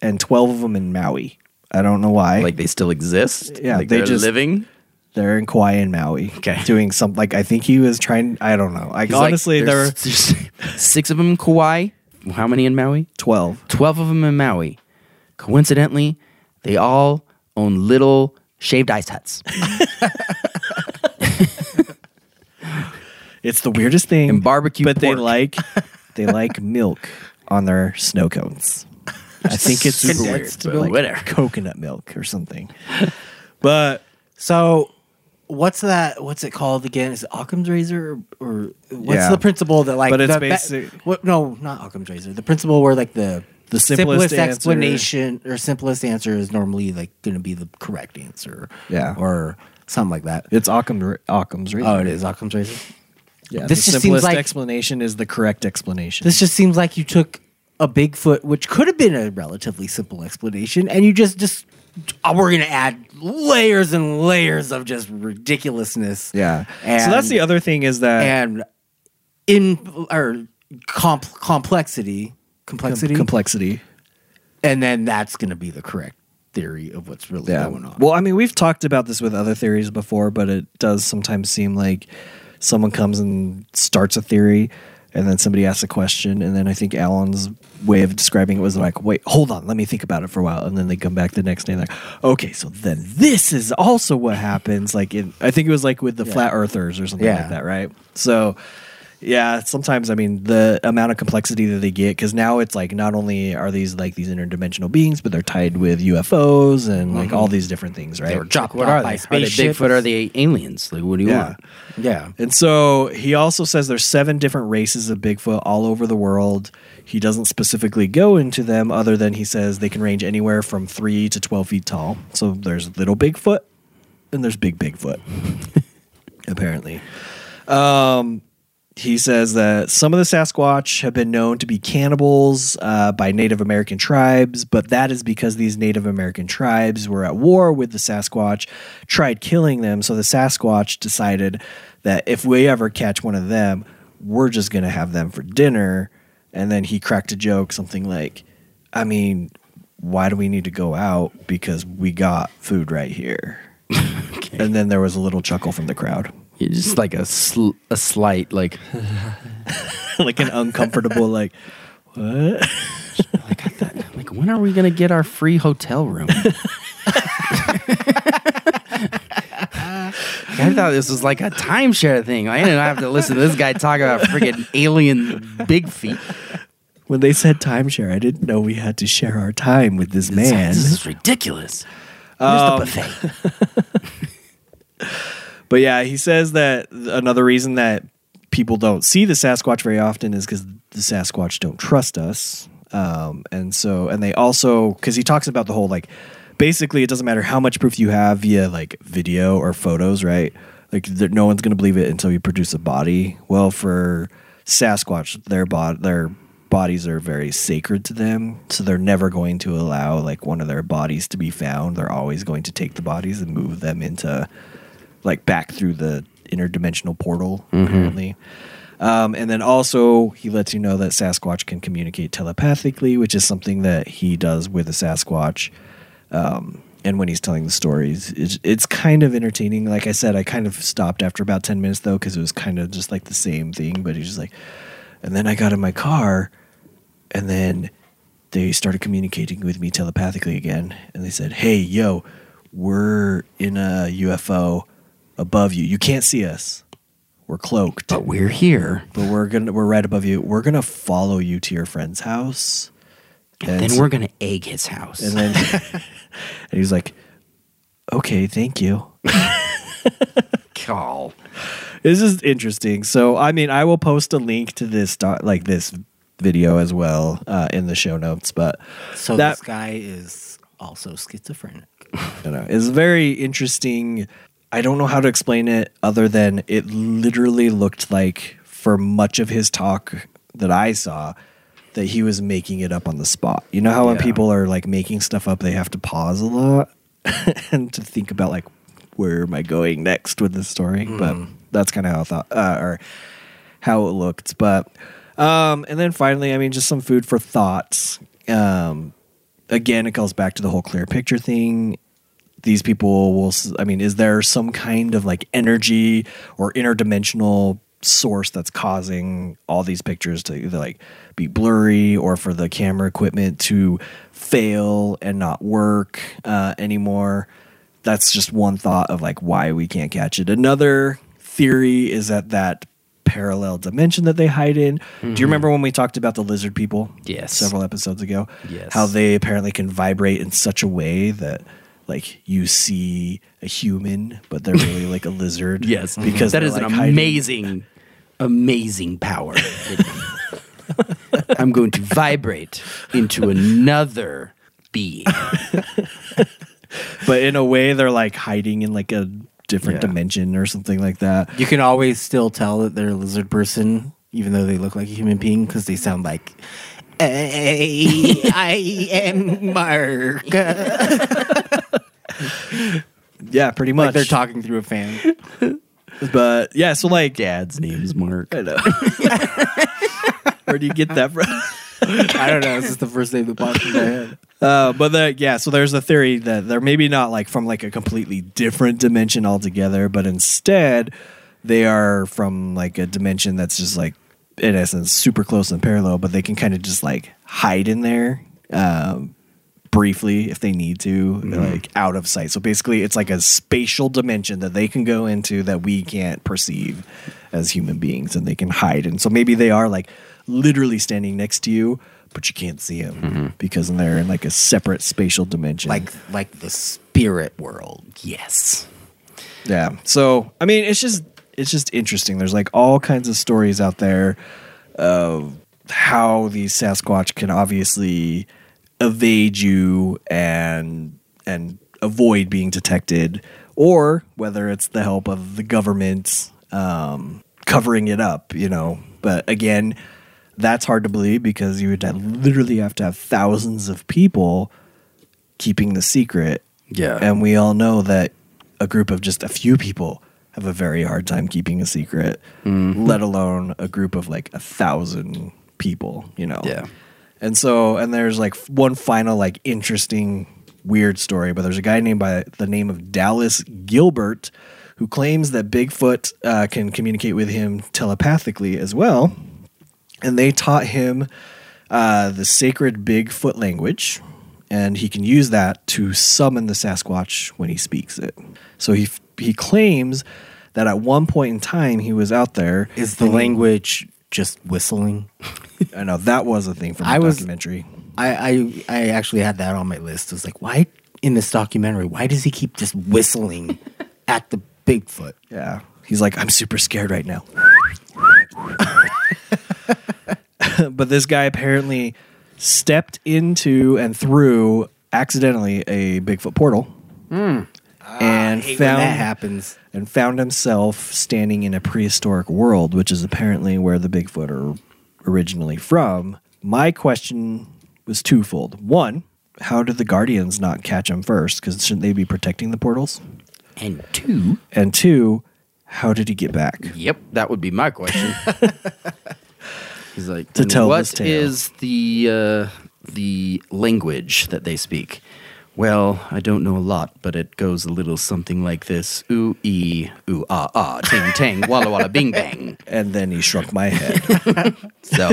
and twelve of them in Maui. I don't know why. Like, they still exist? Yeah. Like, they they're just, living? They're in Kauai and Maui. Okay. Doing something. Like, I think he was trying. I don't know. I, honestly, like, there were six of them in Kauai. How many in Maui? Twelve. Twelve of them in Maui. Coincidentally, they all own little shaved ice huts. It's the weirdest thing. And barbecue But pork. they like they like milk on their snow cones. I think it's super condensed weird. But like whatever. Coconut milk or something. But so what's that what's it called again? Is it Occam's Razor or, or what's yeah. the principle that like But it's the, basic, that, what, no, not Occam's Razor. The principle where like the The simplest, simplest explanation or simplest answer is normally like going to be the correct answer. Yeah. Or something like that. It's Occam, Occam's Razor. Oh, it is Occam's Razor. Yeah, this the just simplest seems like, explanation is the correct explanation. This just seems like you took a Bigfoot, which could have been a relatively simple explanation, and you just, just oh, we're going to add layers and layers of just ridiculousness. Yeah. And, so that's the other thing is that... And in or comp, complexity. Complexity? Com- complexity. And then that's going to be the correct theory of what's really yeah. going on. Well, I mean, we've talked about this with other theories before, but it does sometimes seem like... Someone comes and starts a theory, and then somebody asks a question, and then I think Alan's way of describing it was like, wait, hold on, let me think about it for a while. And then they come back the next day and they're like, okay, so then this is also what happens. Like, in, I think it was like with the yeah. flat earthers or something yeah. like that, right? So, yeah, sometimes, I mean, the amount of complexity that they get, because now it's like not only are these like these interdimensional beings, but they're tied with U F Os and mm-hmm. like all these different things, right? They were dropped like, what are by they? Are they Bigfoot? Are they aliens? Like, what do you yeah. want? Yeah. And so he also says there's seven different races of Bigfoot all over the world. He doesn't specifically go into them other than he says they can range anywhere from three to twelve feet tall. So there's little Bigfoot and there's big Bigfoot, apparently. Um... He says that some of the Sasquatch have been known to be cannibals uh, by Native American tribes, but that is because these Native American tribes were at war with the Sasquatch, tried killing them, so the Sasquatch decided that if we ever catch one of them, we're just going to have them for dinner. And then he cracked a joke, something like, I mean, why do we need to go out? Because we got food right here. Okay. And then there was a little chuckle from the crowd. It's just like a sl- a slight, like... like an uncomfortable, like, what? Like, I thought, like, when are we going to get our free hotel room? I thought this was like a timeshare thing. I didn't have to listen to this guy talk about freaking alien big feet. When they said timeshare, I didn't know we had to share our time with this, this man. This is ridiculous. Where's um, the buffet? But yeah, he says that another reason that people don't see the Sasquatch very often is because the Sasquatch don't trust us. Um, and so, and they also, because he talks about the whole, like, basically it doesn't matter how much proof you have via like video or photos, right? Like no one's going to believe it until you produce a body. Well, for Sasquatch, their bod, their bodies are very sacred to them. So they're never going to allow like one of their bodies to be found. They're always going to take the bodies and move them into like back through the interdimensional portal, mm-hmm. apparently. Um, and then also he lets you know that Sasquatch can communicate telepathically, which is something that he does with a Sasquatch. Um, and when he's telling the stories, it's, it's kind of entertaining. Like I said, I kind of stopped after about ten minutes though, because it was kind of just like the same thing, but he's just like, and then I got in my car and then they started communicating with me telepathically again. And they said, hey, yo, we're in a U F O above you. You can't see us. We're cloaked, but we're here. But we're gonna we're right above you. We're gonna follow you to your friend's house, and, and then we're gonna egg his house. And then and he's like, "Okay, thank you." Call. This is interesting. So, I mean, I will post a link to this doc, like this video as well uh, in the show notes. But so that, this guy is also schizophrenic. I don't know. It's very interesting. I don't know how to explain it other than it literally looked like for much of his talk that I saw that he was making it up on the spot. You know how yeah. when people are like making stuff up, they have to pause a lot and to think about like, where am I going next with this story? Mm. But that's kind of how I thought uh, or how it looked. But, um, and then finally, I mean, just some food for thoughts. Um, again, it goes back to the whole clear picture thing. These people will, I mean, is there some kind of like energy or interdimensional source that's causing all these pictures to either like be blurry or for the camera equipment to fail and not work uh, anymore? That's just one thought of like why we can't catch it. Another theory is that that parallel dimension that they hide in. Mm-hmm. Do you remember when we talked about the lizard people? Yes. Several episodes ago? Yes. How they apparently can vibrate in such a way that... like you see a human, but they're really like a lizard. Yes, because that is like an amazing, hiding. amazing power. I'm going to vibrate into another being, but in a way, they're like hiding in like a different yeah. dimension or something like that. You can always still tell that they're a lizard person, even though they look like a human being, because they sound like. I am Mark. Yeah, pretty much. Like they're talking through a fan. But yeah, so like dad's name is Mark. I know. Where do you get that from? I don't know. It's just the first name that popped in my head. Uh, but the, yeah, so there's a theory that they're maybe not like from like a completely different dimension altogether, but instead they are from like a dimension that's just like. In essence, super close and parallel, but they can kind of just like hide in there um, briefly if they need to, mm-hmm. like out of sight. So basically, it's like a spatial dimension that they can go into that we can't perceive as human beings, and they can hide. And so maybe they are like literally standing next to you, but you can't see them mm-hmm. because they're in like a separate spatial dimension, like like the spirit world. Yes. Yeah. So I mean, it's just. It's just interesting. There's like all kinds of stories out there of how these Sasquatch can obviously evade you and and avoid being detected, or whether it's the help of the government um, covering it up, you know. But again, that's hard to believe because you would literally have to have thousands of people keeping the secret. Yeah. And we all know that a group of just a few people have a very hard time keeping a secret, mm-hmm. let alone a group of like a thousand people, you know? Yeah. And so, and there's like one final, like interesting, weird story, but there's a guy named by the name of Dallas Gilbert who claims that Bigfoot uh, can communicate with him telepathically as well. And they taught him uh, the sacred Bigfoot language, and he can use that to summon the Sasquatch when he speaks it. So he, he claims that at one point in time he was out there. Is the language just whistling? I know that was a thing from the I documentary. Was, I, I I actually had that on my list. I was like, why in this documentary? Why does he keep just whistling at the Bigfoot. Yeah. He's like, I'm super scared right now. But this guy apparently stepped into and through accidentally a Bigfoot portal. Mm. And found that happens, and found himself standing in a prehistoric world, which is apparently where the Bigfoot are originally from. My question was twofold. One, how did the Guardians not catch him first? Because shouldn't they be protecting the portals? And two, and two, how did he get back? Yep, that would be my question. He's like, to tell what this tale. Is the uh, the language that they speak? Well, I don't know a lot, but it goes a little something like this. Ooh, ee, ooh, ah, ah, ting, tang, walla, walla, bing, bang. And then he shrunk my head. So,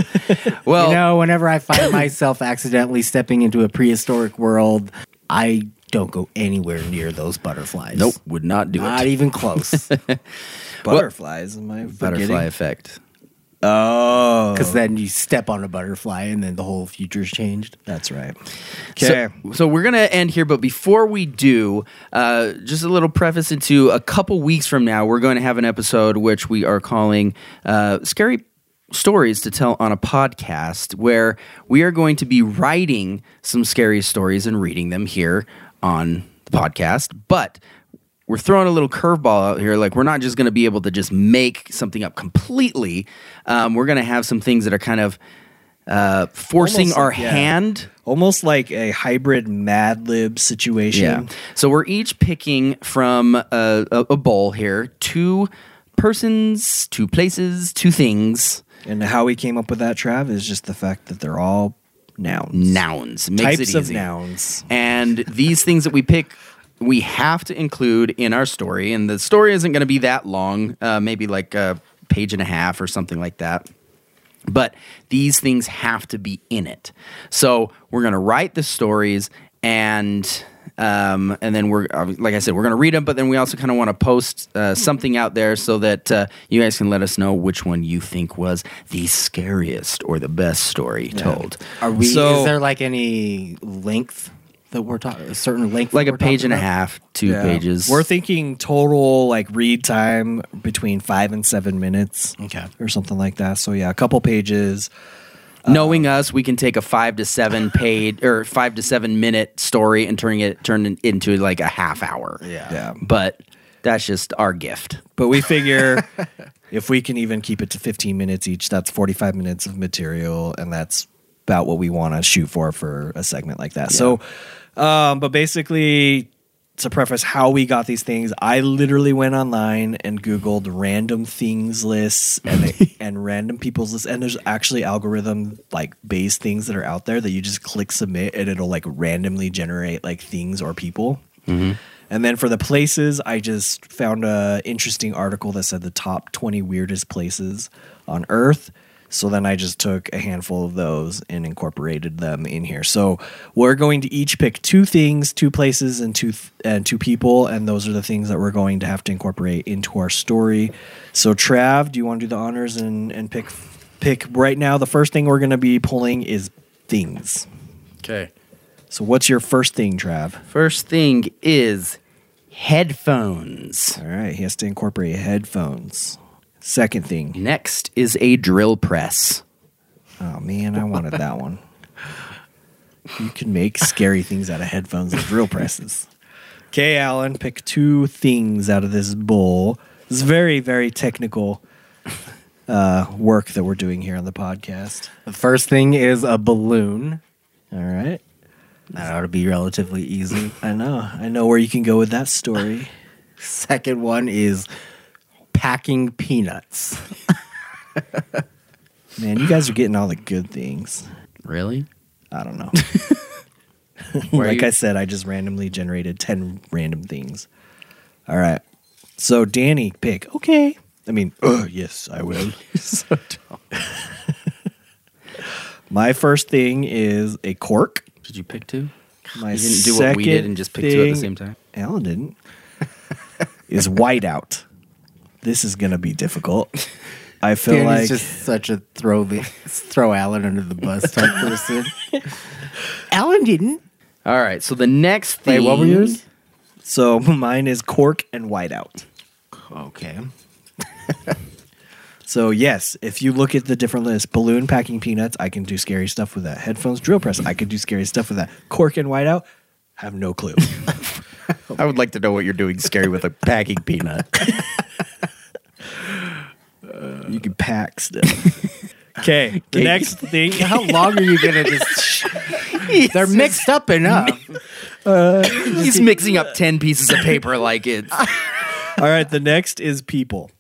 well. You know, whenever I find myself accidentally stepping into a prehistoric world, I don't go anywhere near those butterflies. Nope, would not do not it. Not even close. Butterflies, well, am I forgetting? Butterfly effect. Oh. Because then you step on a butterfly and then the whole future's changed. That's right. Okay. So, so we're going to end here, but before we do, uh, just a little preface into a couple weeks from now, we're going to have an episode which we are calling uh, Scary Stories to Tell on a Podcast, where we are going to be writing some scary stories and reading them here on the podcast, but we're throwing a little curveball out here. Like, we're not just going to be able to just make something up completely. Um, we're going to have some things that are kind of uh, forcing almost, our yeah. hand. Almost like a hybrid Mad Lib situation. Yeah. So we're each picking from a, a, a bowl here two persons, two places, two things. And how we came up with that, Trav, is just the fact that they're all nouns. Nouns. Makes Types it easy. Of nouns. And these things that we pick, we have to include in our story, and the story isn't going to be that long, uh, maybe like a page and a half or something like that. But these things have to be in it. So we're going to write the stories, and um, and then we're, like I said, we're going to read them, but then we also kind of want to post uh, something out there so that uh, you guys can let us know which one you think was the scariest or the best story yeah. told. Are we? So, is there like any length? That we're talking a certain length, like a page and about? a half, two yeah. pages. We're thinking total like read time between five and seven minutes, okay, or something like that. So yeah, a couple pages. Knowing um, us, we can take a five to seven page or five to seven minute story and turning it turn it into like a half hour. Yeah, yeah. But that's just our gift. But we figure if we can even keep it to fifteen minutes each, that's forty-five minutes of material, and that's about what we want to shoot for for a segment like that. Yeah. So, um, but basically, to preface how we got these things, I literally went online and Googled random things lists and and random people's lists. And there's actually algorithm like based things that are out there that you just click submit and it'll like randomly generate like things or people. Mm-hmm. And then for the places, I just found a interesting article that said the top twenty weirdest places on Earth. So then I just took a handful of those and incorporated them in here. So we're going to each pick two things, two places, and two th- and two people, and those are the things that we're going to have to incorporate into our story. So Trav, do you want to do the honors and, and pick pick right now? The first thing we're going to be pulling is things. Okay. So what's your first thing, Trav? First thing is headphones. All right, he has to incorporate headphones. Second thing. Next is a drill press. Oh, man, I wanted that one. You can make scary things out of headphones and drill presses. Okay, Alan, pick two things out of this bowl. It's very, very technical uh, work that we're doing here on the podcast. The first thing is a balloon. All right. That ought to be relatively easy. I know. I know where you can go with that story. Second one is packing peanuts. Man, you guys are getting all the good things. Really? I don't know. Like you? I said, I just randomly generated ten random things. All right. So Danny, pick. Okay. I mean, uh, yes, I will. So dumb. My first thing is a cork. Did you pick two? My you didn't do what we did and just pick two at the same time? Alan didn't. Is whiteout. This is going to be difficult. I feel Danny's like... just such a throw the, throw Alan under the bus type person. Alan didn't. All right, so the next thing... Wait, what were yours? So mine is cork and whiteout. Okay. So, yes, if you look at the different lists, balloon packing peanuts, I can do scary stuff with that. Headphones, drill press, I can do scary stuff with that. Cork and whiteout, have no clue. I would like to know what you're doing scary with a packing peanut. uh, you can pack stuff. Okay, the next thing. How long are you going to just... Sh- They're mixed up enough. Uh, He's mixing up ten pieces of paper like it's... All right, the next is people.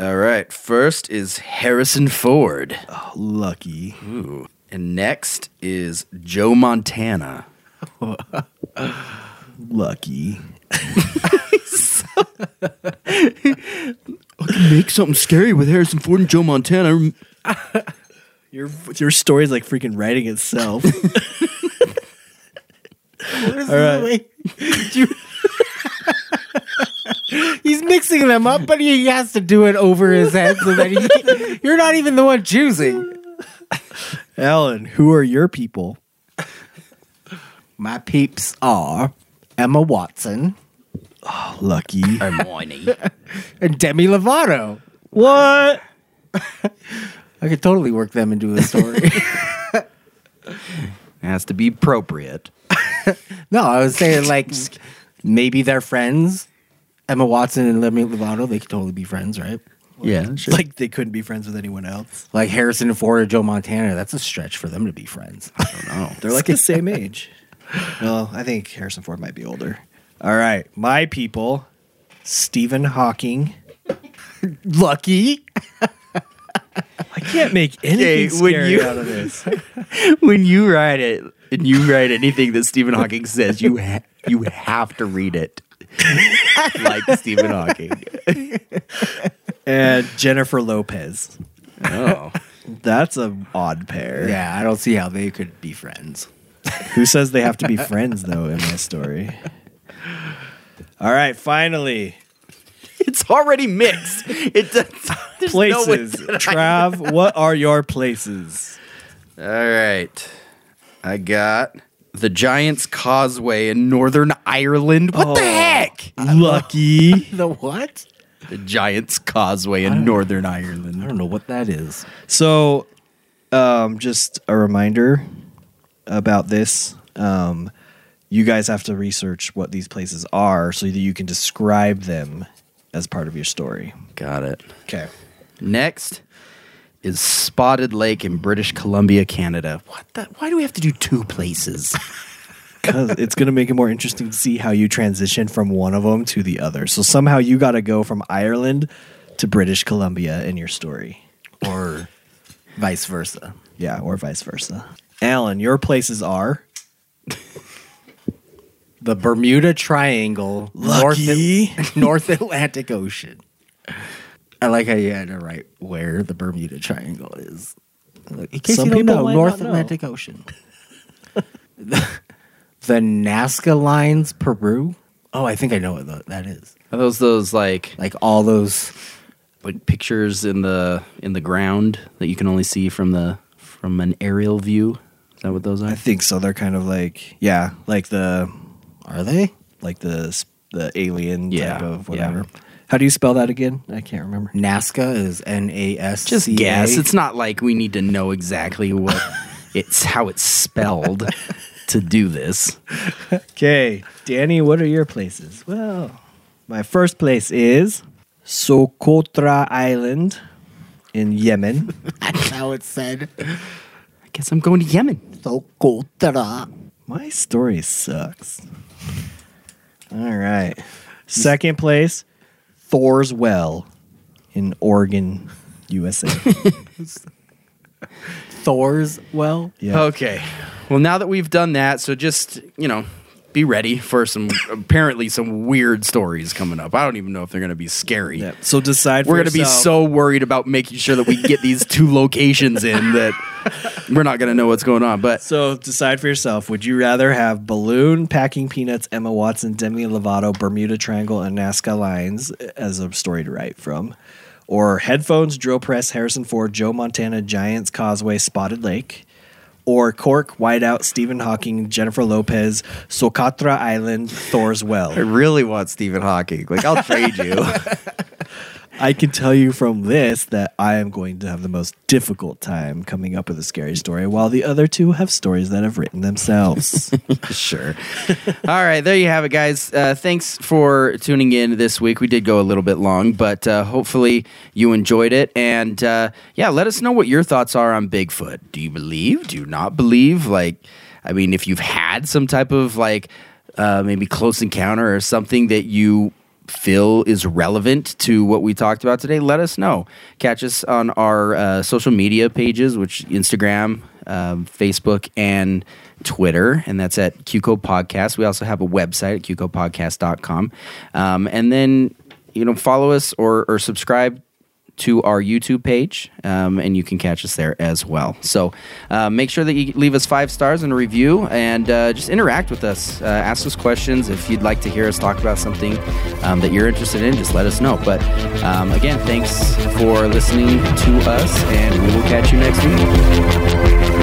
All right, first is Harrison Ford. Oh, lucky. Ooh. And next is Joe Montana. Lucky. I can make something scary with Harrison Ford and Joe Montana. Your your story's like freaking writing itself. What is All right. You... He's mixing them up, but he has to do it over his head so that he you're not even the one choosing. Alan, who are your people? My peeps are Emma Watson. Oh, lucky. Hermione. And Demi Lovato. What? I could totally work them into a story. It has to be appropriate. No, I was saying, like, maybe they're friends. Emma Watson and Demi Lovato, they could totally be friends, right? Like, yeah, sure. Like, they couldn't be friends with anyone else. Like Harrison Ford or Joe Montana, that's a stretch for them to be friends. I don't know. They're like the same age. Well, I think Harrison Ford might be older. All right. My people, Stephen Hawking. Lucky. I can't make anything okay, scary you, out of this. When you write it, and you write anything that Stephen Hawking says, you ha- you have to read it. Like Stephen Hawking. And Jennifer Lopez. Oh. That's an odd pair. Yeah, I don't see how they could be friends. Who says they have to be friends, though, in my story? All right, finally. It's already mixed. It does, places. No Trav, what are your places? All right. I got... the Giants Causeway in Northern Ireland. What oh, the heck? Lucky. The what? The Giants Causeway in Northern Ireland. I don't know what that is. So, um, just a reminder about this. Um, you guys have to research what these places are so that you can describe them as part of your story. Got it. Okay. Next is Spotted Lake in British Columbia, Canada. What the? Why do we have to do two places? Because it's going to make it more interesting to see how you transition from one of them to the other. So somehow you got to go from Ireland to British Columbia in your story. Or vice versa. Yeah, or vice versa. Alan, your places are? The Bermuda Triangle. Lucky. North, North Atlantic Ocean. I like how you had to write where the Bermuda Triangle is. In case some you don't people know, North not Atlantic know. Ocean. the, the Nazca Lines, Peru. Oh, I think I know what that is. Are those those like like all those like, pictures in the in the ground that you can only see from the from an aerial view? Is that what those are? I think so. They're kind of like yeah, like the are they like the the alien yeah, type of whatever. Yeah. How do you spell that again? I can't remember. Nazca is N A S C A. Just guess. It's not like we need to know exactly what it's how it's spelled to do this. Okay. Danny, what are your places? Well, my first place is Socotra Island in Yemen. That's how it's said. I guess I'm going to Yemen. Socotra. My story sucks. All right. Second place. Thor's Well in Oregon, U S A. Thor's Well? Yeah. Okay. Well, now that we've done that, so just, you know, be ready for some, apparently some weird stories coming up. I don't even know if they're going to be scary. Yep. So decide for We're going to be so worried about making sure that we get these two locations in that we're not going to know what's going on. But so decide for yourself. Would you rather have balloon, packing peanuts, Emma Watson, Demi Lovato, Bermuda Triangle, and Nazca Lines as a story to write from? Or headphones, drill press, Harrison Ford, Joe Montana, Giants Causeway, Spotted Lake? or Cork, Whiteout, Stephen Hawking, Jennifer Lopez, Socotra Island, Thor's Well. I really want Stephen Hawking. Like, I'll trade you. I can tell you from this that I am going to have the most difficult time coming up with a scary story, while the other two have stories that have written themselves. Sure. All right. There you have it, guys. Uh, thanks for tuning in this week. We did go a little bit long, but uh, hopefully you enjoyed it. And uh, yeah, let us know what your thoughts are on Bigfoot. Do you believe? Do you not believe? Like, I mean, if you've had some type of like uh, maybe close encounter or something that you feel is relevant to what we talked about today, let us know. Catch us on our uh, social media pages, which Instagram, um, Facebook, and Twitter, and that's at Q Code Podcast. We also have a website at Q Code Podcast dot com. Um, and then, you know, follow us or, or subscribe to our YouTube page, um, and you can catch us there as well. So uh, make sure that you leave us five stars and a review, and uh, just interact with us. Uh, ask us questions. If you'd like to hear us talk about something um, that you're interested in, just let us know. But um, again, thanks for listening to us, and we will catch you next week.